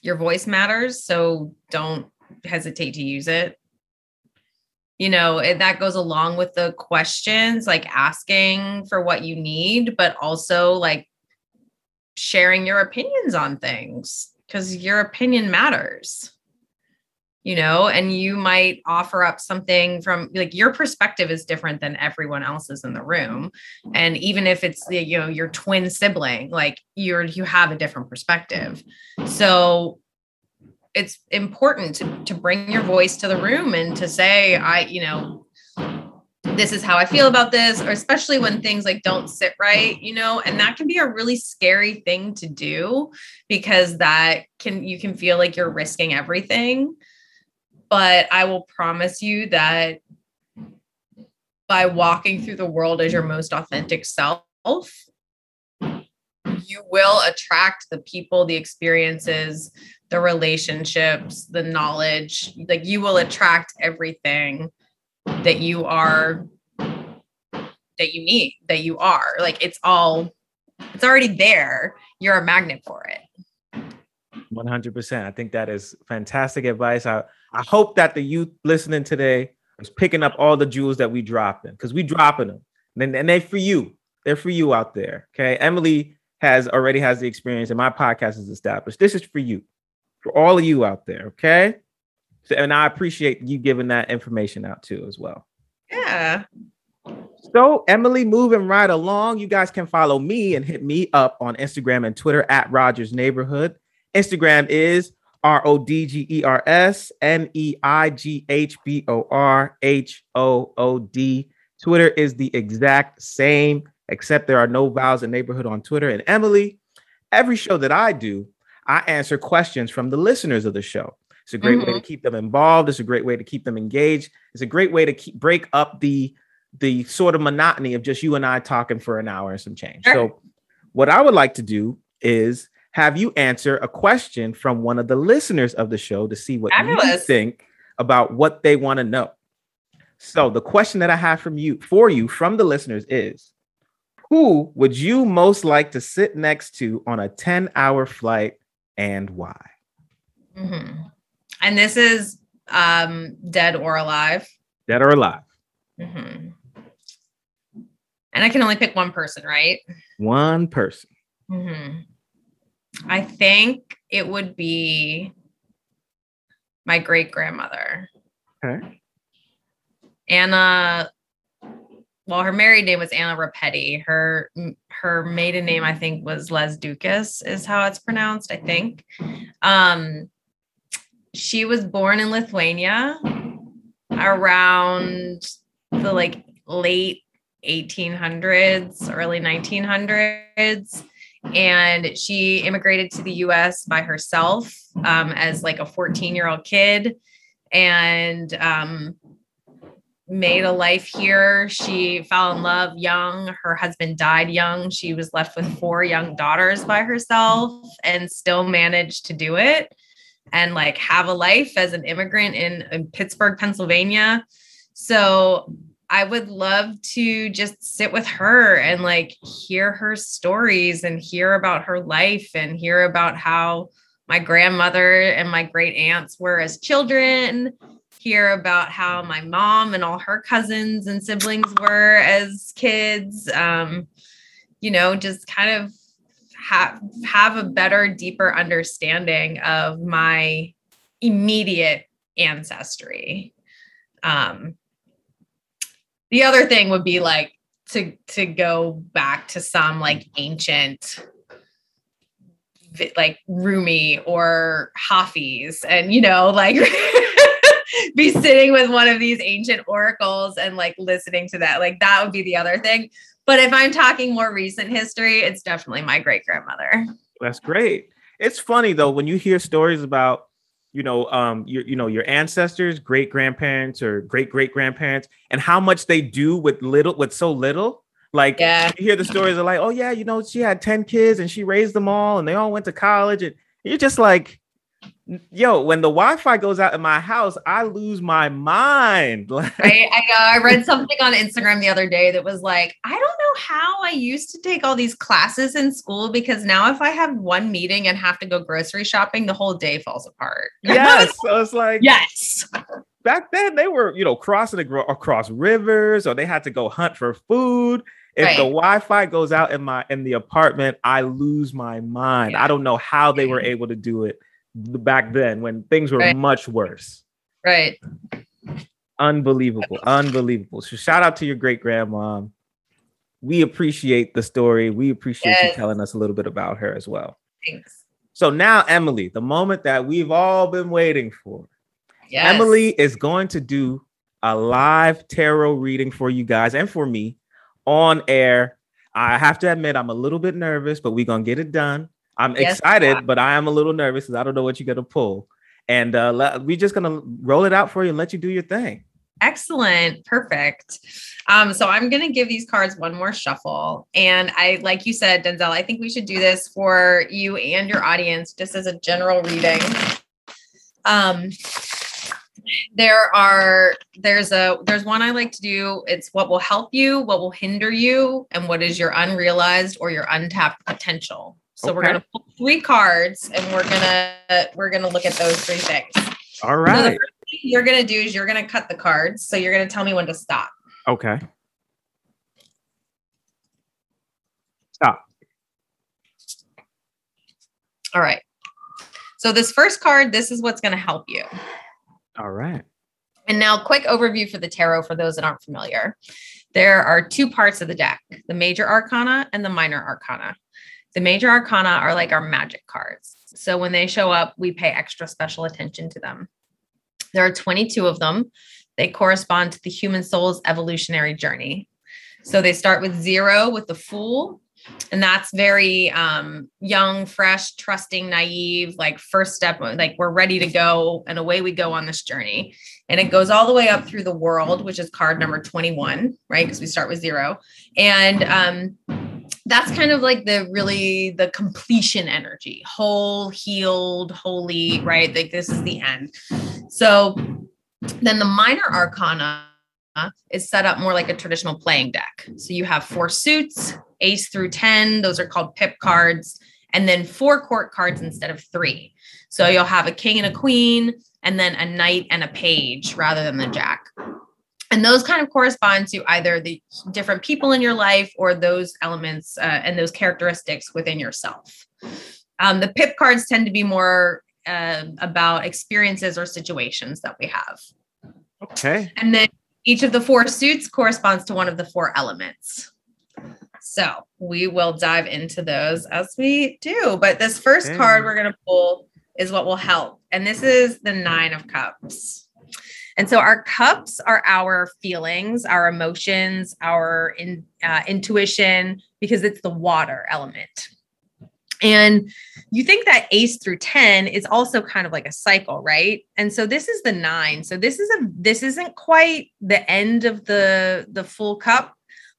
your voice matters, so don't hesitate to use it. You know, and that goes along with the questions, like asking for what you need, but also like sharing your opinions on things. because your opinion matters, you know, and you might offer up something from like your perspective is different than everyone else's in the room. And even if it's, you know, your twin sibling, like you have a different perspective. So it's important to bring your voice to the room and to say, this is how I feel about this, or especially when things like don't sit right, you know, and that can be a really scary thing to do because you can feel like you're risking everything. But I will promise you that by walking through the world as your most authentic self, you will attract the people, the experiences, the relationships, the knowledge, like you will attract everything that you need, like it's already there. You're a magnet for it. 100%. I think that is fantastic advice. I hope that the youth listening today is picking up all the jewels that we dropped in, because we dropping them and they're for you. They're for you out there. Okay. Emily already has the experience and my podcast is established. This is for you, for all of you out there. Okay. And I appreciate you giving that information out too, as well. Yeah. So Emily, moving right along, you guys can follow me and hit me up on Instagram and Twitter at Rodgers Neighborhood. Instagram is RODGERSNEIGHBORHOOD. Twitter is the exact same, except there are no vowels in neighborhood on Twitter. And Emily, every show that I do, I answer questions from the listeners of the show. It's a great way to keep them involved. It's a great way to keep them engaged. It's a great way to break up the sort of monotony of just you and I talking for an hour and some change. Sure. So what I would like to do is have you answer a question from one of the listeners of the show to see what you think about what they want to know. So the question that I have for you from the listeners is, who would you most like to sit next to on a 10-hour flight and why? Mm-hmm. And this is dead or alive. Dead or alive. Mm-hmm. And I can only pick one person, right? One person. Mm-hmm. I think it would be my great-grandmother. Okay. Anna, well, her married name was Anna Rapetti. Her maiden name, I think, was Les Ducas is how it's pronounced, I think. She was born in Lithuania around the like late 1800s, early 1900s. And she immigrated to the US by herself as like a 14-year-old kid and made a life here. She fell in love young. Her husband died young. She was left with 4 young daughters by herself and still managed to do it and like have a life as an immigrant in Pittsburgh, Pennsylvania. So I would love to just sit with her and like hear her stories and hear about her life and hear about how my grandmother and my great aunts were as children, hear about how my mom and all her cousins and siblings were as kids, you know, just kind of have a better, deeper understanding of my immediate ancestry. The other thing would be like to go back to some like ancient like Rumi or Hafiz and, you know, like be sitting with one of these ancient oracles and like listening to that. Like that would be the other thing. But if I'm talking more recent history, it's definitely my great-grandmother. That's great. It's funny though, when you hear stories about, you know, your ancestors, great-grandparents or great-great-grandparents and how much they do with so little, like yeah. You hear the stories of like, oh yeah, you know, she had 10 kids and she raised them all and they all went to college. And you're just like, yo, when the Wi-Fi goes out in my house, I lose my mind. Like, I read something on Instagram the other day that was like, I don't know how I used to take all these classes in school because now if I have one meeting and have to go grocery shopping, the whole day falls apart. Yes. So it's like, yes. back then they were, you know, crossing across rivers, or they had to go hunt for food. If the Wi-Fi goes out in the apartment, I lose my mind. Yeah. I don't know how they were able to do it back then when things were much worse. Right. Unbelievable. Unbelievable. So shout out to your great grandma. We appreciate the story. We appreciate you telling us a little bit about her as well. Thanks. So now, Emily, the moment that we've all been waiting for. Yes. Emily is going to do a live tarot reading for you guys and for me on air. I have to admit, I'm a little bit nervous, but we're going to get it done. I'm excited, but I am a little nervous because I don't know what you're going to pull. And we're just going to roll it out for you and let you do your thing. Excellent. Perfect. So I'm going to give these cards one more shuffle. And I, like you said, Denzel, I think we should do this for you and your audience, just as a general reading. There's one I like to do. It's what will help you, what will hinder you, and what is your unrealized or your untapped potential. So we're going to pull three cards and we're going to look at those three things. All right. So the first thing you're going to do is you're going to cut the cards. So you're going to tell me when to stop. Okay. Stop. All right. So this first card, this is what's going to help you. All right. And now quick overview for the tarot for those that aren't familiar. There are two parts of the deck, the major arcana and the minor arcana. The major arcana are like our magic cards. So when they show up, we pay extra special attention to them. There are 22 of them. They correspond to the human soul's evolutionary journey. So they start with 0 with the Fool. And that's very young, fresh, trusting, naive, like first step, like we're ready to go and away we go on this journey. And it goes all the way up through the World, which is card number 21, right? Because we start with 0. And that's kind of like the completion energy, whole, healed, holy, right? Like this is the end. So then the minor arcana is set up more like a traditional playing deck. So you have 4 suits, ace through 10. Those are called pip cards. And then 4 court cards instead of 3. So you'll have a king and a queen, and then a knight and a page rather than the jack. And those kind of correspond to either the different people in your life or those elements and those characteristics within yourself. The pip cards tend to be more about experiences or situations that we have. Okay. And then each of the 4 suits corresponds to one of the 4 elements. So we will dive into those as we do. But this first card we're going to pull is what will help. And this is the 9 of Cups. And so our cups are our feelings, our emotions, our intuition, because it's the water element. And you think that ace through 10 is also kind of like a cycle, right? And so this is the 9. So this isn't quite the end of the full cup,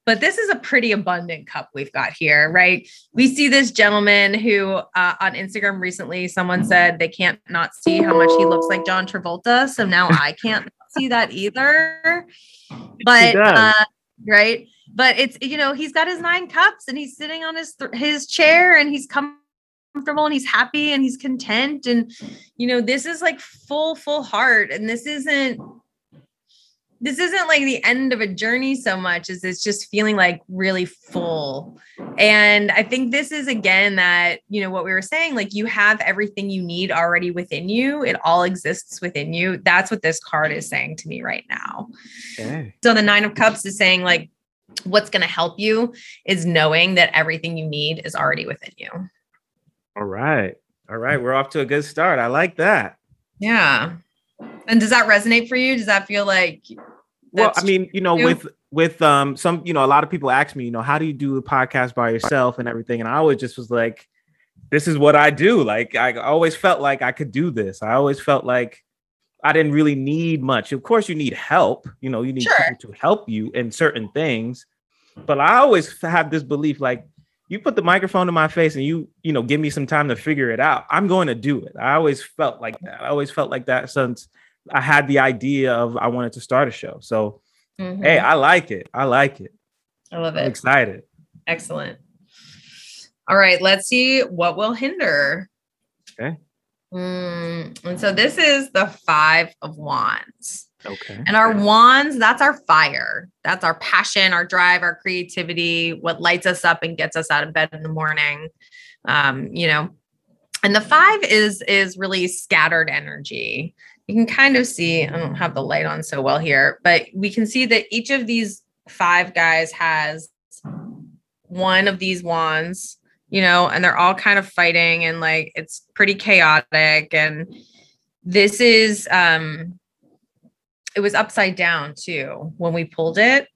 but this is a pretty abundant cup we've got here, right? We see this gentleman who on Instagram recently, someone said they can't not see how much he looks like John Travolta. So now I can't see that either, but right. But it's, you know, he's got his 9 cups and he's sitting on his chair and he's comfortable and he's happy and he's content. And, you know, this is like full heart. And this isn't like the end of a journey so much as it's just feeling like really full. And I think this is, again, that, you know, what we were saying, like you have everything you need already within you. It all exists within you. That's what this card is saying to me right now. Okay. So the 9 of Cups is saying like, what's going to help you is knowing that everything you need is already within you. All right. All right. We're off to a good start. I like that. Yeah. And does that resonate for you? Does that feel like? Well, I mean, you know, with some, you know, a lot of people ask me, you know, how do you do a podcast by yourself and everything? And I always just was like, this is what I do. Like, I always felt like I could do this. I always felt like I didn't really need much. Of course, you need help. You know, you need people to help you in certain things. But I always have this belief, like you put the microphone in my face and you know, give me some time to figure it out. I'm going to do it. I always felt like that. I always felt like that since I had the idea of I wanted to start a show. So, hey, I like it. I like it. I love it. I'm excited. Excellent. All right. Let's see what will hinder. Okay. And so this is the 5 of Wands. Okay. And our wands, that's our fire. That's our passion, our drive, our creativity, what lights us up and gets us out of bed in the morning. You know, and the five is really scattered energy. You can kind of see, I don't have the light on so well here, but we can see that each of these five guys has one of these wands, you know, and they're all kind of fighting and like, it's pretty chaotic. And this is, it was upside down too when we pulled it.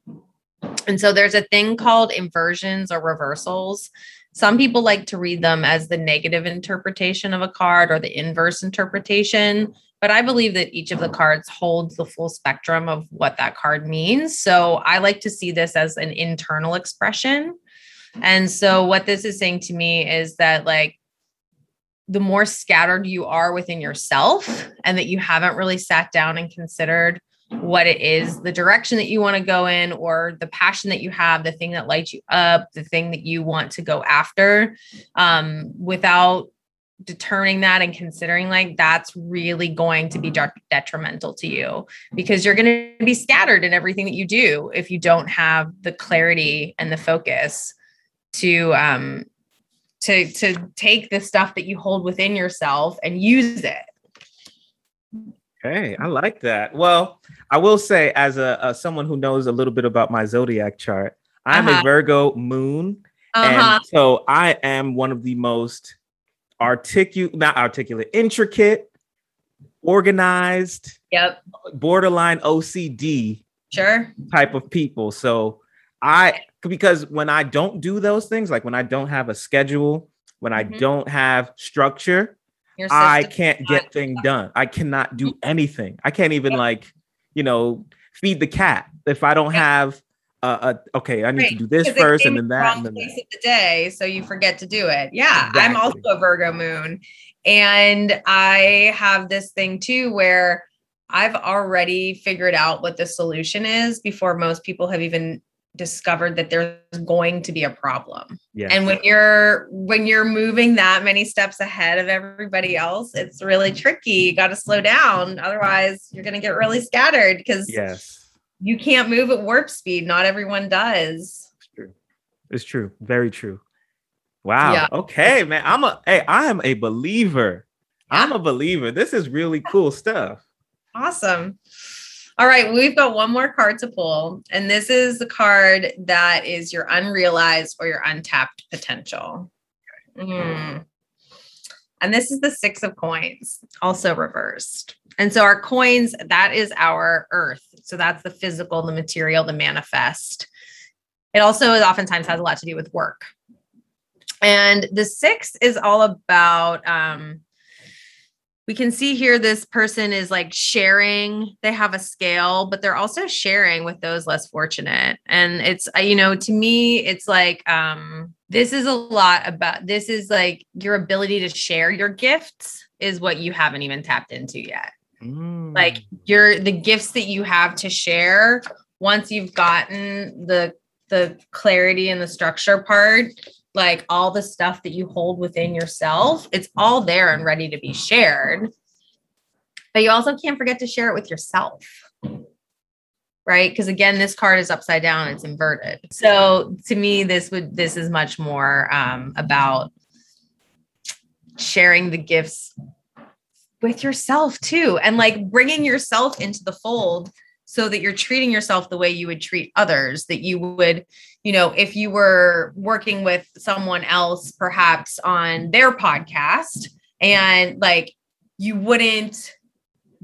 And so there's a thing called inversions or reversals. Some people like to read them as the negative interpretation of a card or the inverse interpretation, but I believe that each of the cards holds the full spectrum of what that card means. So I like to see this as an internal expression. And so what this is saying to me is that like, the more scattered you are within yourself and that you haven't really sat down and considered what it is, the direction that you want to go in or the passion that you have, the thing that lights you up, the thing that you want to go after, without determining that and considering like, that's really going to be detrimental to you because you're going to be scattered in everything that you do if you don't have the clarity and the focus to take the stuff that you hold within yourself and use it. Okay. I like that. Well, I will say as a someone who knows a little bit about my zodiac chart, I'm a Virgo moon. And so I am one of the most intricate, organized, borderline OCD type of people. So because when I don't do those things, like when I don't have a schedule, when I don't have structure, I can't get things done. I cannot do anything. I can't even feed the cat if I don't have I need to do this first and then that. And then place of the day, so you forget to do it. Yeah, exactly. I'm also a Virgo moon. And I have this thing too where I've already figured out what the solution is before most people have even discovered that there's going to be a problem. Yes. And when you're moving that many steps ahead of everybody else, it's really tricky. You got to slow down. Otherwise you're going to get really scattered because you can't move at warp speed. Not everyone does. It's true. It's true. Very true. Wow. Yeah. Okay, man. I am a believer. Yeah. I'm a believer. This is really cool stuff. Awesome. All right, we've got one more card to pull, and this is the card that is your unrealized or your untapped potential. Mm. And this is the Six of Coins, also reversed. And so our coins, that is our earth. So that's the physical, the material, the manifest. It also oftentimes has a lot to do with work. And the six is all about... we can see here, this person is like sharing, they have a scale, but they're also sharing with those less fortunate. And it's, to me, it's like, this is a lot about, this is like your ability to share your gifts is what you haven't even tapped into yet. Mm. Like the gifts that you have to share once you've gotten the clarity and the structure part, like all the stuff that you hold within yourself, it's all there and ready to be shared. But you also can't forget to share it with yourself, right? Because again, this card is upside down, it's inverted. So to me, this is much more about sharing the gifts with yourself too. And like bringing yourself into the fold so that you're treating yourself the way you would treat others, that you would, if you were working with someone else, perhaps on their podcast, and like, you wouldn't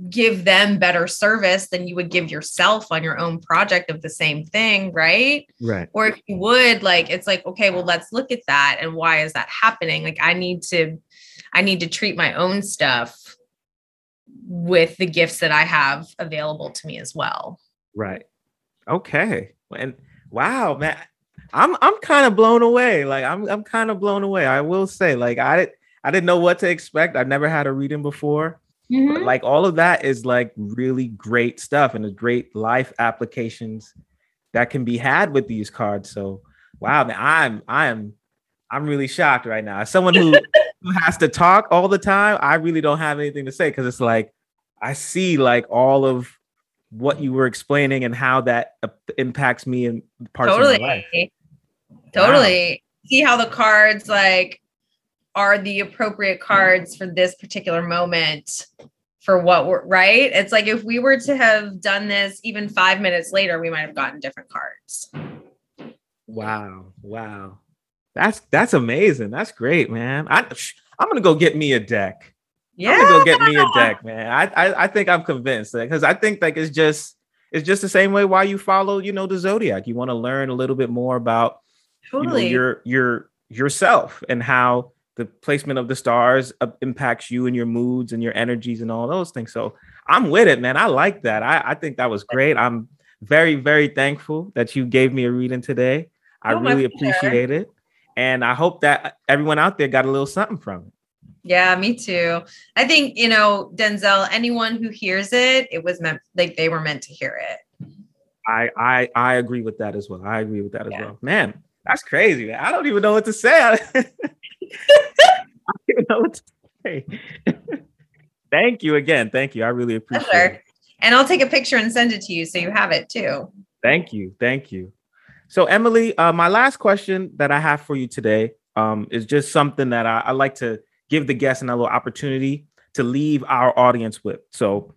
give them better service than you would give yourself on your own project of the same thing. Right. Or if you would, like, it's like, okay, well, let's look at that. And why is that happening? Like, I need to treat my own stuff with the gifts that I have available to me as well. Right. Okay. And wow, man, I'm kind of blown away. Like I'm kind of blown away. I will say, like, I didn't know what to expect. I've never had a reading before. Mm-hmm. But, like, all of that is like really great stuff and the great life applications that can be had with these cards. So wow, man, I'm really shocked right now. As someone who has to talk all the time, I really don't have anything to say because it's like, I see like all of what you were explaining and how that impacts me in parts of my life. Totally. Wow. See how the cards like are the appropriate cards for this particular moment for what we're right. It's like, if we were to have done this even 5 minutes later, we might've gotten different cards. Wow. That's amazing. That's great, man. I'm going to go get me a deck. Yeah. I'm going to go get me a deck, man. I think I'm convinced because I think like it's just the same way why you follow, the Zodiac. You want to learn a little bit more about yourself and how the placement of the stars impacts you and your moods and your energies and all those things. So I'm with it, man. I like that. I think that was great. I'm very, very thankful that you gave me a reading today. I really appreciate it. And I hope that everyone out there got a little something from it. Yeah, me too. I think, Denzel, anyone who hears it, it was meant like they were meant to hear it. I agree with that as well. Man, that's crazy. Man. I don't even know what to say. I don't even know what to say. Thank you again. Thank you. I really appreciate it. And I'll take a picture and send it to you so you have it too. Thank you. So Emily, my last question that I have for you today is just something that I like to give the guests another opportunity to leave our audience with. So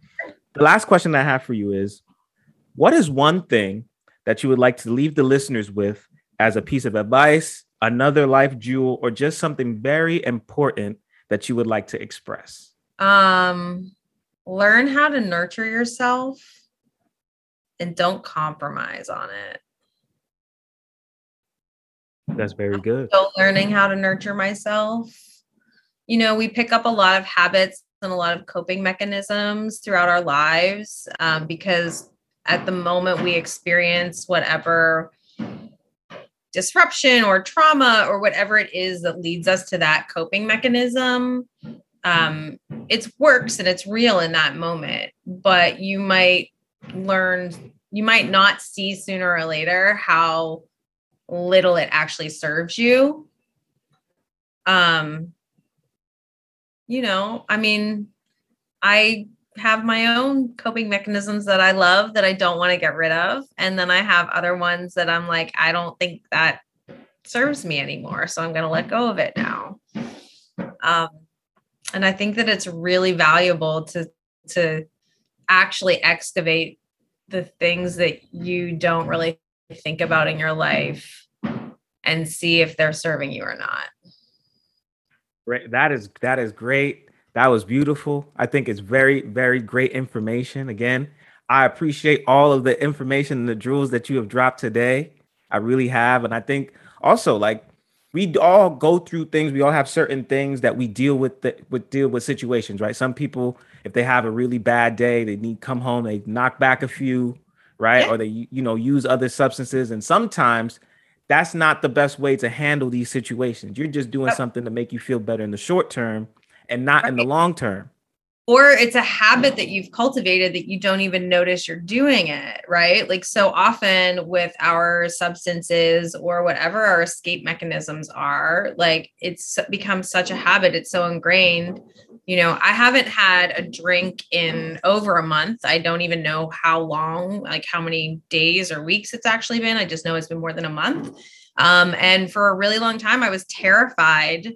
the last question that I have for you is, what is one thing that you would like to leave the listeners with as a piece of advice, another life jewel, or just something very important that you would like to express? Learn how to nurture yourself and don't compromise on it. That's very good. So learning how to nurture myself. We pick up a lot of habits and a lot of coping mechanisms throughout our lives because at the moment we experience whatever disruption or trauma or whatever it is that leads us to that coping mechanism. It works and it's real in that moment, but you might not see sooner or later how little it actually serves you. I have my own coping mechanisms that I love that I don't want to get rid of. And then I have other ones that I'm like, I don't think that serves me anymore. So I'm going to let go of it now. And I think that it's really valuable to actually excavate the things that you don't really think about in your life and see if they're serving you or not. Right. That is great. That was beautiful. I think it's very, very great information. Again, I appreciate all of the information and the jewels that you have dropped today. I really have. And I think also like we all go through things. We all have certain things that we deal with situations, right? Some people, if they have a really bad day, they need to come home, they knock back a few, right? Yeah. Or they, use other substances. And sometimes that's not the best way to handle these situations. You're just doing something to make you feel better in the short term and not in the long term. Or it's a habit that you've cultivated that you don't even notice you're doing it, right? Like so often with our substances or whatever our escape mechanisms are, like it's become such a habit. It's so ingrained. I haven't had a drink in over a month. I don't even know how long, like how many days or weeks it's actually been. I just know it's been more than a month. And for a really long time, I was terrified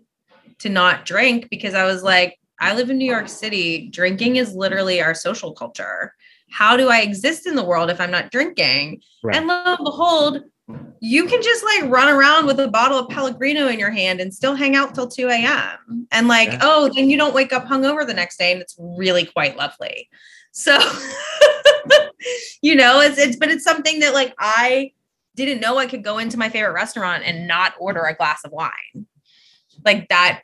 to not drink because I was like, I live in New York City. Drinking is literally our social culture. How do I exist in the world if I'm not drinking? Right. And lo and behold, you can just like run around with a bottle of Pellegrino in your hand and still hang out till 2 a.m. And like, then you don't wake up hungover the next day. And it's really quite lovely. So, but it's something that like, I didn't know I could go into my favorite restaurant and not order a glass of wine. Like that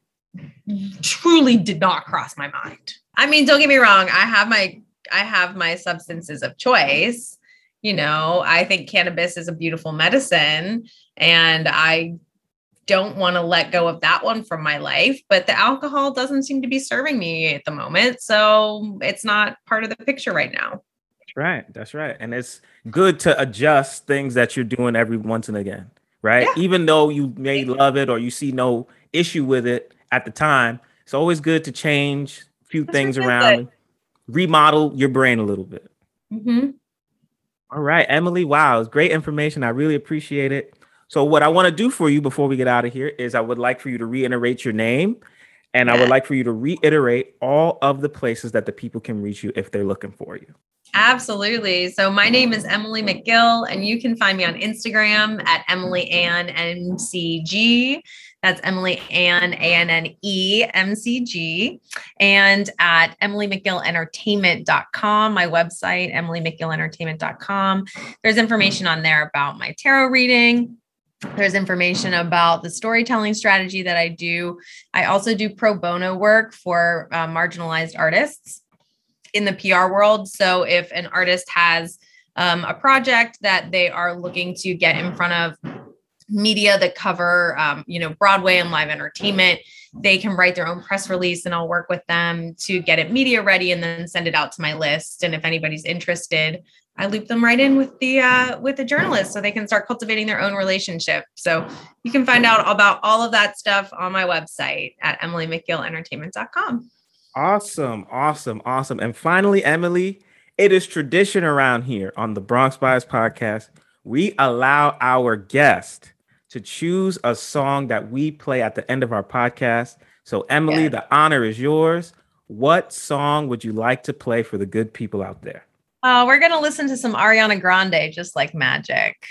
truly did not cross my mind. I mean, don't get me wrong. I have my substances of choice. I think cannabis is a beautiful medicine and I don't want to let go of that one from my life, but the alcohol doesn't seem to be serving me at the moment. So it's not part of the picture right now. That's right. And it's good to adjust things that you're doing every once and again, right? Yeah. Even though you may love it or you see no issue with it at the time, it's always good to change a few things around, remodel your brain a little bit. Mm-hmm. All right, Emily. Wow, it's great information. I really appreciate it. So what I want to do for you before we get out of here is I would like for you to reiterate your name, and I would like for you to reiterate all of the places that the people can reach you if they're looking for you. Absolutely. So my name is Emily McGill, and you can find me on Instagram at emilyannemcg. That's Emily Ann, A-N-N-E, M-C-G. And at emilymcgillentertainment.com, my website, emilymcgillentertainment.com. There's information on there about my tarot reading. There's information about the storytelling strategy that I do. I also do pro bono work for marginalized artists in the PR world. So if an artist has a project that they are looking to get in front of media that cover, Broadway and live entertainment, they can write their own press release, and I'll work with them to get it media ready and then send it out to my list. And if anybody's interested, I loop them right in with the journalist so they can start cultivating their own relationship. So you can find out about all of that stuff on my website at emilymcgillentertainment.com. Awesome. Awesome. Awesome. And finally, Emily, it is tradition around here on the Bronx Bias Podcast. We allow our guest to choose a song that we play at the end of our podcast. So Emily, the honor is yours. What song would you like to play for the good people out there? We're going to listen to some Ariana Grande, Just Like Magic.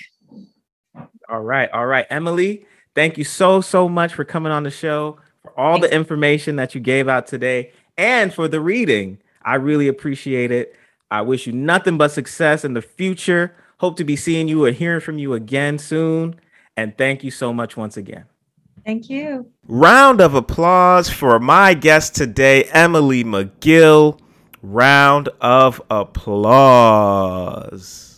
All right. All right. Emily, thank you so, so much for coming on the show, for all the information that you gave out today, and for the reading. I really appreciate it. I wish you nothing but success in the future. Hope to be seeing you or hearing from you again soon. And thank you so much once again. Thank you. Round of applause for my guest today, Emily McGill. Round of applause.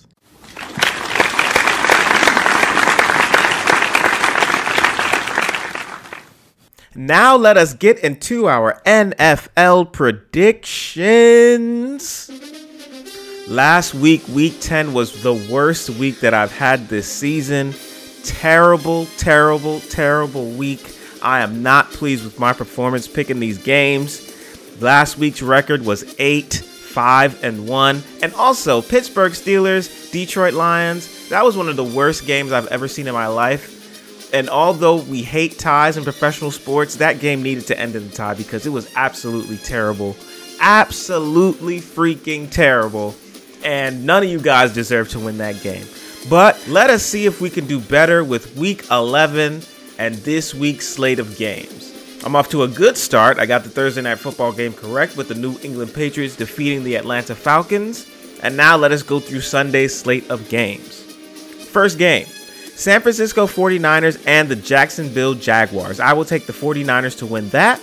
Now let us get into our NFL predictions. Last week, week 10, was the worst week that I've had this season. Terrible week. I am not pleased with my performance picking these games. Last week's record was 8-5-1. And also, Pittsburgh Steelers, Detroit Lions. That was one of the worst games I've ever seen in my life. And although we hate ties in professional sports, that game needed to end in a tie because it was absolutely terrible. Absolutely freaking terrible. And none of you guys deserve to win that game. But let us see if we can do better with week 11 and this week's slate of games. I'm off to a good start. I got the Thursday Night Football game correct with the New England Patriots defeating the Atlanta Falcons. And now let us go through Sunday's slate of games. First game, San Francisco 49ers and the Jacksonville Jaguars. I will take the 49ers to win that.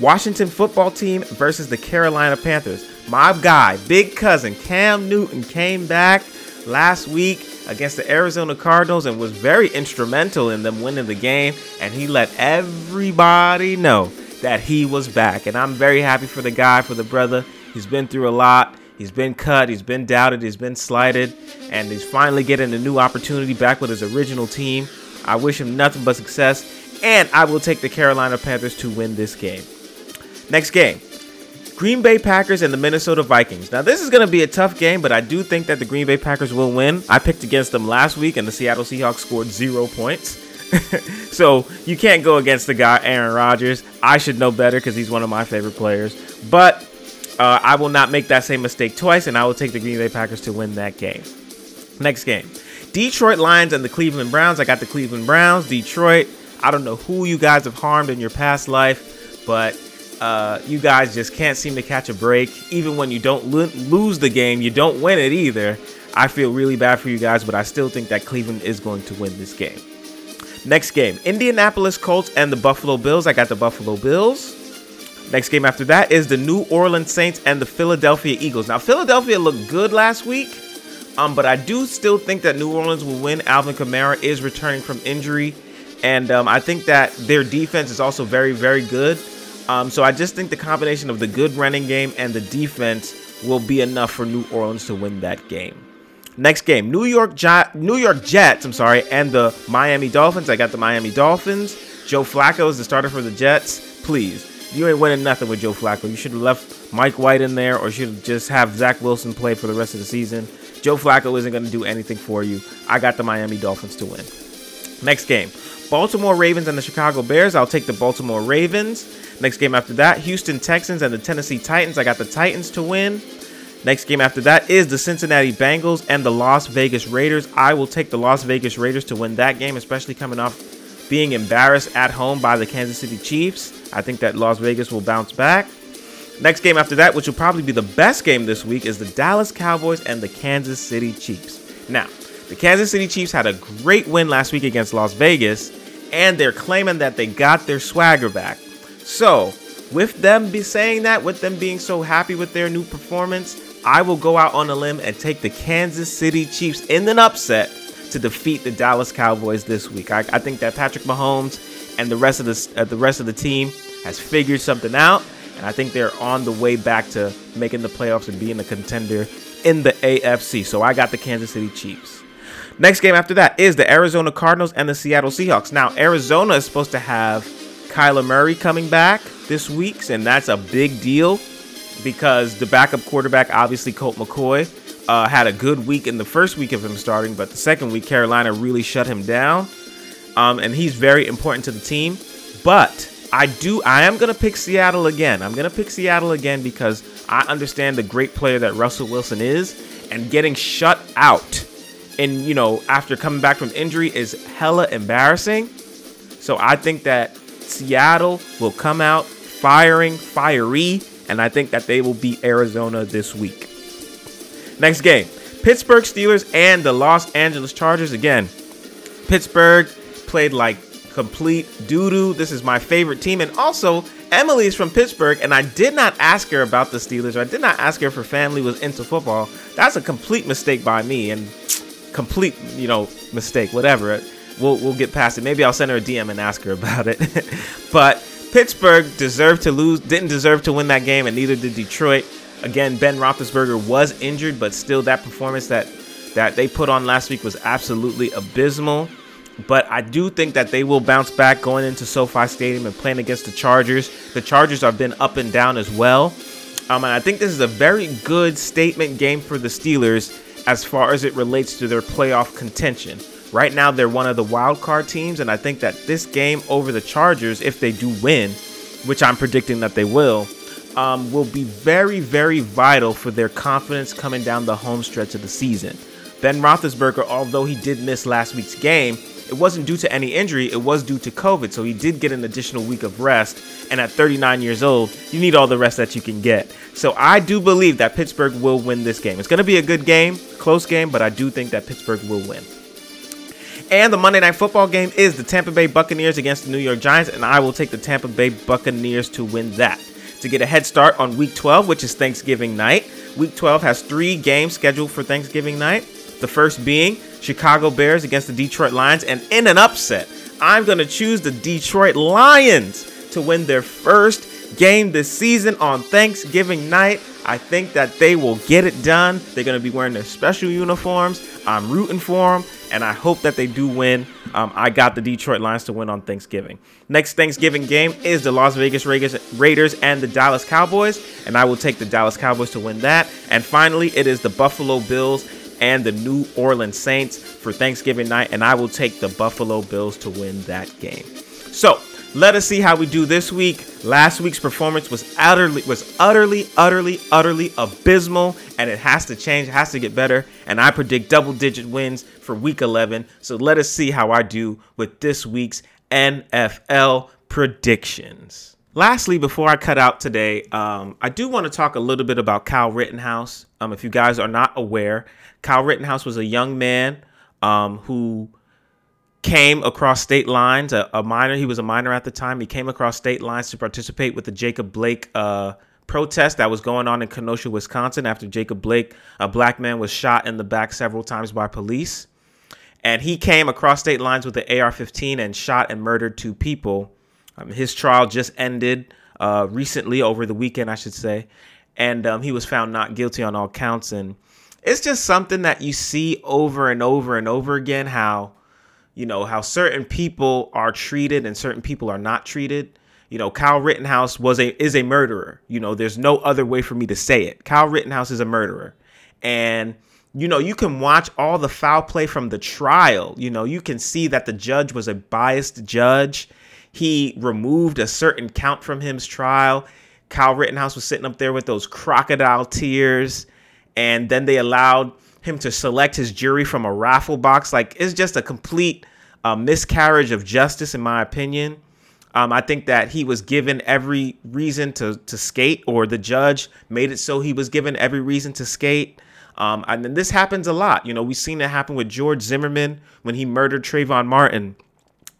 Washington football team versus the Carolina Panthers. My guy, big cousin Cam Newton came back last week against the Arizona Cardinals and was very instrumental in them winning the game. And he let everybody know that he was back. And I'm very happy for the guy, for the brother. He's been through a lot. He's been cut. He's been doubted. He's been slighted. And he's finally getting a new opportunity back with his original team. I wish him nothing but success. And I will take the Carolina Panthers to win this game. Next game. Green Bay Packers and the Minnesota Vikings. Now, this is going to be a tough game, but I do think that the Green Bay Packers will win. I picked against them last week, and the Seattle Seahawks scored 0 points. So you can't go against the guy, Aaron Rodgers. I should know better because he's one of my favorite players. But I will not make that same mistake twice, and I will take the Green Bay Packers to win that game. Next game. Detroit Lions and the Cleveland Browns. I got the Cleveland Browns. Detroit, I don't know who you guys have harmed in your past life, but you guys just can't seem to catch a break. Even when you don't lose the game, you don't win it either. I feel really bad for you guys, but I still think that Cleveland is going to win this game. Next game, Indianapolis Colts and the Buffalo Bills. I got the Buffalo Bills. Next game after that is the New Orleans Saints and the Philadelphia Eagles. Now, Philadelphia looked good last week, but I do still think that New Orleans will win. Alvin Kamara is returning from injury, and I think that their defense is also very, very good. So I just think the combination of the good running game and the defense will be enough for New Orleans to win that game. Next game, New York Jets, and the Miami Dolphins. I got the Miami Dolphins. Joe Flacco is the starter for the Jets. Please, you ain't winning nothing with Joe Flacco. You should have left Mike White in there, or should have just have Zach Wilson play for the rest of the season. Joe Flacco isn't going to do anything for you. I got the Miami Dolphins to win. Next game, Baltimore Ravens and the Chicago Bears. I'll take the Baltimore Ravens. Next game after that, Houston Texans and the Tennessee Titans. I got the Titans to win. Next game after that is the Cincinnati Bengals and the Las Vegas Raiders. I will take the Las Vegas Raiders to win that game, especially coming off being embarrassed at home by the Kansas City Chiefs. I think that Las Vegas will bounce back. Next game after that, which will probably be the best game this week, is the Dallas Cowboys and the Kansas City Chiefs. Now, the Kansas City Chiefs had a great win last week against Las Vegas, and they're claiming that they got their swagger back. So, with them be saying that, with them being so happy with their new performance, I will go out on a limb and take the Kansas City Chiefs in an upset to defeat the Dallas Cowboys this week. I think that Patrick Mahomes and the rest of the team has figured something out, and I think they're on the way back to making the playoffs and being a contender in the AFC. So I got the Kansas City Chiefs. Next game after that is the Arizona Cardinals and the Seattle Seahawks. Now, Arizona is supposed to have Kyler Murray coming back this week, and that's a big deal because the backup quarterback, obviously Colt McCoy, had a good week in the first week of him starting, but the second week, Carolina really shut him down, and he's very important to the team. But I am going to pick Seattle again. I'm going to pick Seattle again because I understand the great player that Russell Wilson is, and getting shut out and, you know, after coming back from injury is hella embarrassing. So I think that Seattle will come out fiery, and I think that they will beat Arizona this week. Next game, Pittsburgh Steelers and the Los Angeles Chargers. Again, Pittsburgh played like complete doo-doo. This is my favorite team. And also, Emily is from Pittsburgh, and I did not ask her about the Steelers. I did not ask her if her family was into football. That's a complete mistake by me, and complete, mistake, whatever. We'll get past it. Maybe I'll send her a DM and ask her about it. But Pittsburgh deserved to lose, didn't deserve to win that game, and neither did Detroit. Again, Ben Roethlisberger was injured, but still that performance that they put on last week was absolutely abysmal. But I do think that they will bounce back going into SoFi Stadium and playing against the Chargers. The Chargers have been up and down as well. And I think this is a very good statement game for the Steelers as far as it relates to their playoff contention. Right now, they're one of the wild card teams, and I think that this game over the Chargers, if they do win, which I'm predicting that they will be very, very vital for their confidence coming down the home stretch of the season. Ben Roethlisberger, although he did miss last week's game, it wasn't due to any injury. It was due to COVID, so he did get an additional week of rest. And at 39 years old, you need all the rest that you can get. So I do believe that Pittsburgh will win this game. It's going to be a good game, close game, but I do think that Pittsburgh will win. And the Monday Night Football game is the Tampa Bay Buccaneers against the New York Giants, and I will take the Tampa Bay Buccaneers to win that. To get a head start on Week 12, which is Thanksgiving night. Week 12 has 3 games scheduled for Thanksgiving night. The first being Chicago Bears against the Detroit Lions, and in an upset, I'm going to choose the Detroit Lions to win their first game this season on Thanksgiving night. I think that they will get it done. They're going to be wearing their special uniforms. I'm rooting for them, and I hope that they do win. I got the Detroit Lions to win on Thanksgiving. Next Thanksgiving game is the Las Vegas Raiders and the Dallas Cowboys, and I will take the Dallas Cowboys to win that. And finally, it is the Buffalo Bills and the New Orleans Saints for Thanksgiving night, and I will take the Buffalo Bills to win that game. So, let us see how we do this week. Last week's performance was utterly abysmal, and it has to change, it has to get better, and I predict double-digit wins for Week 11, so let us see how I do with this week's NFL predictions. Lastly, before I cut out today, I do want to talk a little bit about Kyle Rittenhouse. If you guys are not aware, Kyle Rittenhouse was a young man who came across state lines, a minor. He was a minor at the time. He came across state lines to participate with the Jacob Blake protest that was going on in Kenosha, Wisconsin, after Jacob Blake, a black man, was shot in the back several times by police. And he came across state lines with the AR-15 and shot and murdered 2 people. His trial just ended recently, over the weekend, I should say. And he was found not guilty on all counts. And it's just something that you see over and over and over again, how certain people are treated and certain people are not treated. Kyle Rittenhouse is a murderer. There's no other way for me to say it. Kyle Rittenhouse is a murderer. And you know, you can watch all the foul play from the trial. You know, you can see that the judge was a biased judge. He removed a certain count from his trial. Kyle Rittenhouse was sitting up there with those crocodile tears. And then they allowed him to select his jury from a raffle box. Like, it's just a complete miscarriage of justice, in my opinion. I think that he was given every reason to skate, or the judge made it so he was given every reason to skate. And then this happens a lot. You know, we've seen it happen with George Zimmerman when he murdered Trayvon Martin.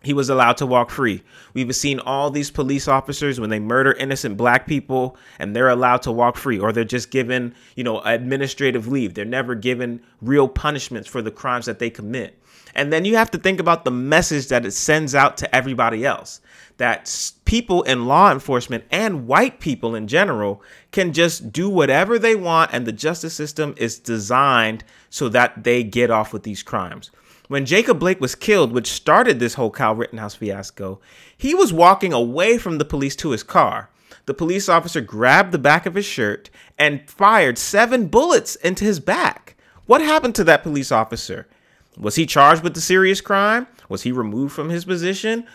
He was allowed to walk free. We've seen all these police officers when they murder innocent black people and they're allowed to walk free, or they're just given, you know, administrative leave. They're never given real punishments for the crimes that they commit. And then you have to think about the message that it sends out to everybody else, that people in law enforcement and white people in general can just do whatever they want. And the justice system is designed so that they get off with these crimes. When Jacob Blake was killed, which started this whole Kyle Rittenhouse fiasco, he was walking away from the police to his car. The police officer grabbed the back of his shirt and fired 7 bullets into his back. What happened to that police officer? Was he charged with the serious crime? Was he removed from his position?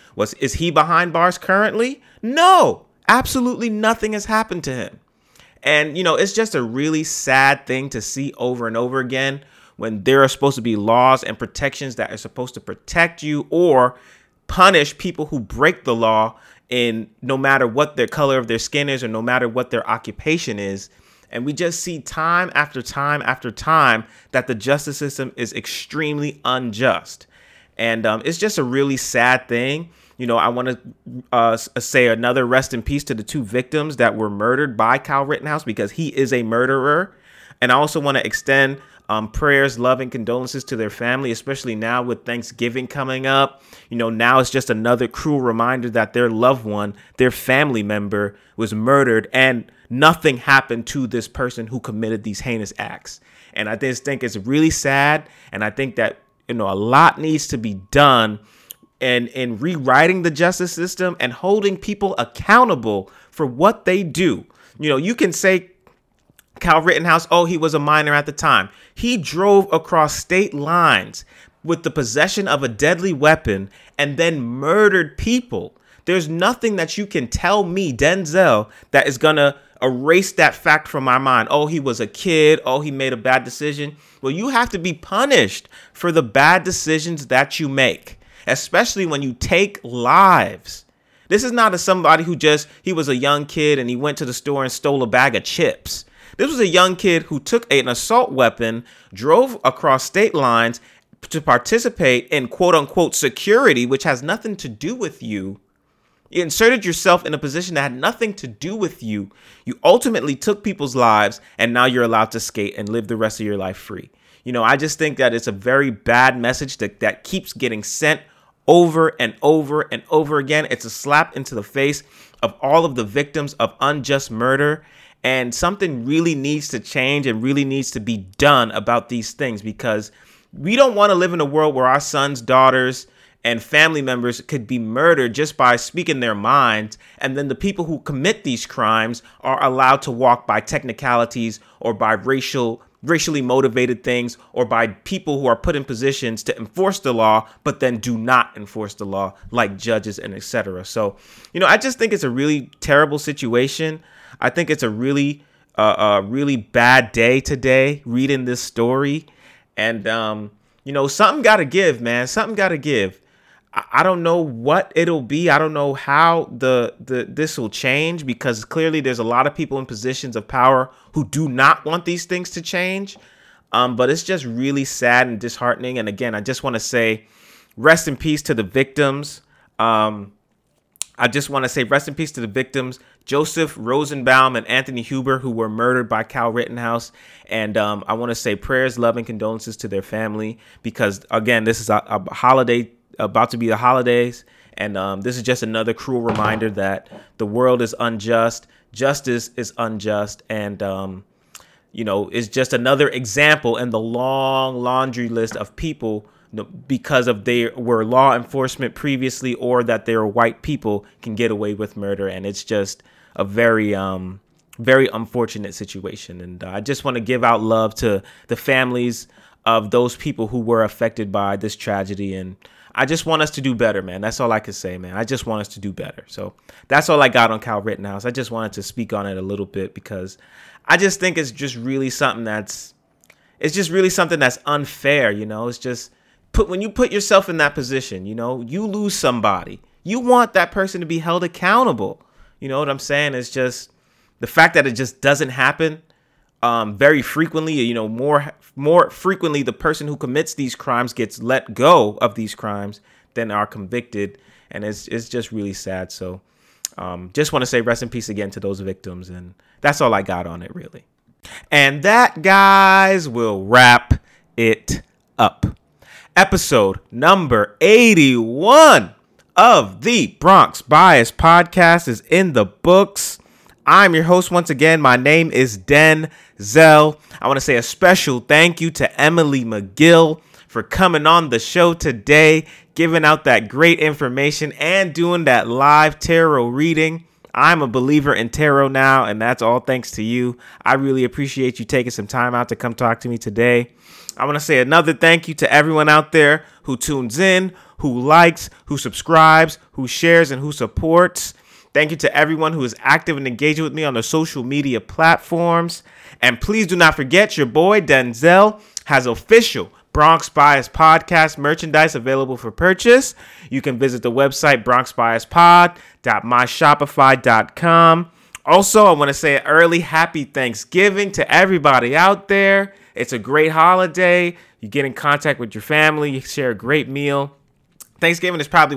Is he behind bars currently? No, absolutely nothing has happened to him. And, you know, it's just a really sad thing to see over and over again, when there are supposed to be laws and protections that are supposed to protect you or punish people who break the law, in no matter what their color of their skin is or no matter what their occupation is. And we just see time after time after time that the justice system is extremely unjust. And it's just a really sad thing. You know, I want to say another rest in peace to the 2 victims that were murdered by Kyle Rittenhouse, because he is a murderer. And I also want to extend prayers, love, and condolences to their family, especially now with Thanksgiving coming up. You know, now it's just another cruel reminder that their loved one, their family member, was murdered and nothing happened to this person who committed these heinous acts. And I just think it's really sad. And I think that, you know, a lot needs to be done in rewriting the justice system and holding people accountable for what they do. You know, you can say Kyle Rittenhouse, oh, he was a minor at the time. He drove across state lines with the possession of a deadly weapon and then murdered people. There's nothing that you can tell me, Denzel, that is going to erase that fact from my mind. Oh, he was a kid. Oh, he made a bad decision. Well, you have to be punished for the bad decisions that you make, especially when you take lives. This is not somebody who just, he was a young kid and he went to the store and stole a bag of chips. This was a young kid who took an assault weapon, drove across state lines to participate in quote unquote security, which has nothing to do with you. You inserted yourself in a position that had nothing to do with you. You ultimately took people's lives, and now you're allowed to skate and live the rest of your life free. You know, I just think that it's a very bad message that keeps getting sent over and over and over again. It's a slap into the face of all of the victims of unjust murder. And something really needs to change and really needs to be done about these things, because we don't want to live in a world where our sons, daughters, and family members could be murdered just by speaking their minds. And then the people who commit these crimes are allowed to walk by technicalities or by racially motivated things, or by people who are put in positions to enforce the law, but then do not enforce the law, like judges and etc. So, you know, I just think it's a really terrible situation. I think it's a really bad day today reading this story. And, you know, something got to give, man. Something got to give. I don't know what it'll be. I don't know how this will change, because clearly there's a lot of people in positions of power who do not want these things to change. But it's just really sad and disheartening. And again, I just want to say rest in peace to the victims. I just want to say rest in peace to the victims, Joseph Rosenbaum and Anthony Huber, who were murdered by Kyle Rittenhouse. And I want to say prayers, love, and condolences to their family, because, again, this is a holiday, about to be the holidays. And this is just another cruel reminder that the world is unjust. Justice is unjust. And, you know, it's just another example in the long laundry list of people, because of they were law enforcement previously or that they were white people, can get away with murder. And it's just a very very unfortunate situation. And I just want to give out love to the families of those people who were affected by this tragedy. And I just want us to do better, man. That's all I can say, man. I just want us to do better. So that's all I got on Kyle Rittenhouse. I just wanted to speak on it a little bit because I just think it's just really something that's, it's just really something that's unfair, you know. It's just, when you put yourself in that position, you know, you lose somebody. You want that person to be held accountable. You know what I'm saying? It's just the fact that it just doesn't happen very frequently, you know, more frequently the person who commits these crimes gets let go of these crimes than are convicted. And it's just really sad. So just want to say rest in peace again to those victims. And that's all I got on it, really. And that, guys, will wrap it up. Episode number 81 of the Bronx Bias Podcast is in the books. I'm your host once again. My name is Denzel. I want to say a special thank you to Emily McGill for coming on the show today, giving out that great information and doing that live tarot reading. I'm a believer in tarot now, and that's all thanks to you. I really appreciate you taking some time out to come talk to me today. I want to say another thank you to everyone out there who tunes in, who likes, who subscribes, who shares, and who supports. Thank you to everyone who is active and engaging with me on the social media platforms. And please do not forget, your boy Denzel has official Bronx Bias Podcast merchandise available for purchase. You can visit the website bronxbiaspod.myshopify.com. Also, I want to say an early happy Thanksgiving to everybody out there. It's a great holiday. You get in contact with your family. You share a great meal. Thanksgiving is probably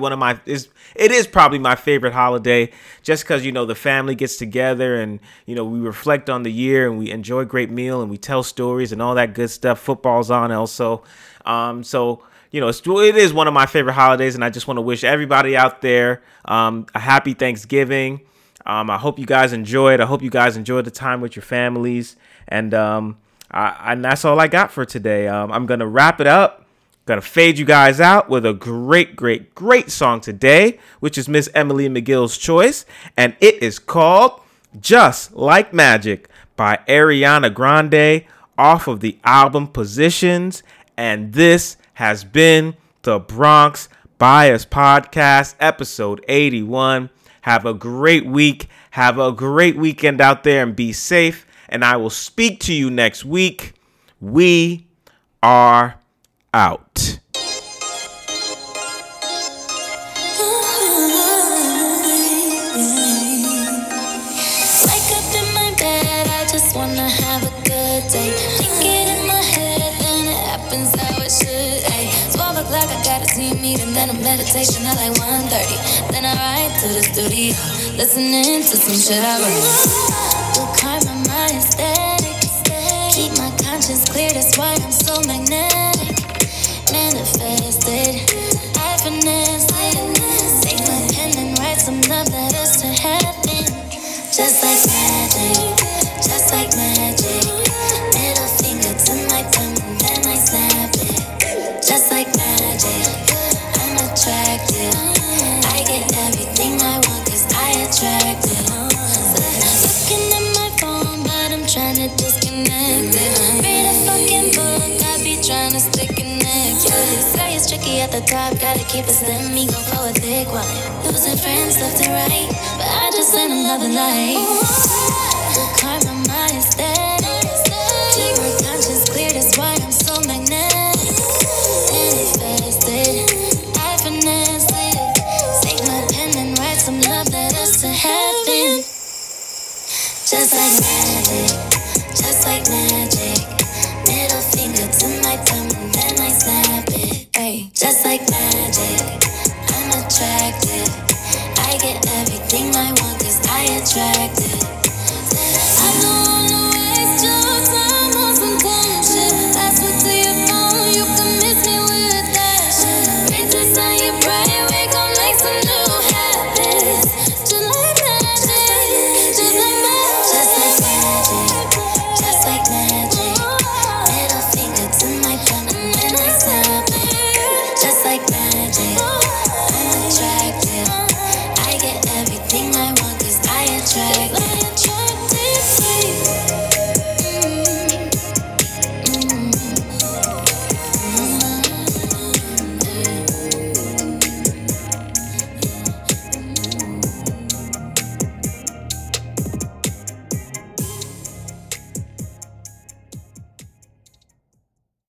probably my favorite holiday just because, you know, the family gets together and, you know, we reflect on the year and we enjoy a great meal and we tell stories and all that good stuff. Football's on also. So, you know, it is one of my favorite holidays, and I just want to wish everybody out there a happy Thanksgiving. I hope you guys enjoy it. I hope you guys enjoy the time with your families. And and that's all I got for today. I'm going to wrap it up. Gonna fade you guys out with a great song today, which is Miss Emily McGill's choice, and it is called Just Like Magic by Ariana Grande off of the album Positions. And this has been the Bronx Bias Podcast, episode 81. Have a great week. Have a great weekend out there and be safe. And I will speak to you next week. We are out. Wake up in my bed, I just wanna have a good day. Think it in my head, then it happens how it should. Ay. 12 o'clock, I got a team meeting, then a meditation at like 1:30. Then I ride to the studio, listening to some shit I wrote. Through karma, my aesthetic. Keep my conscience clear, that's why I'm so magnetic. Manifested, I finessed it. Take my pen and write some love that is to happen. Just like magic, just like magic. Middle finger to my thumb and then I snap it. Just like magic, I'm attracted. I get everything I want cause I attract it. Looking at my phone but I'm trying to disconnect it. Read a fucking book, I be trying to stick it. Say it's tricky at the top, gotta keep it slim. Me go for a thick one. Losing friends left and right, but I just let them love and light. The karma, my aesthetic. Keep my conscience clear, that's why I'm so magnetic. Manifested, I finessed it. Take my pen and write some love that is to heaven. Just like magic, just like magic. Middle finger to my thumb and then I snap. Just like magic, I'm attracted. I get everything I want cause I attract it. I know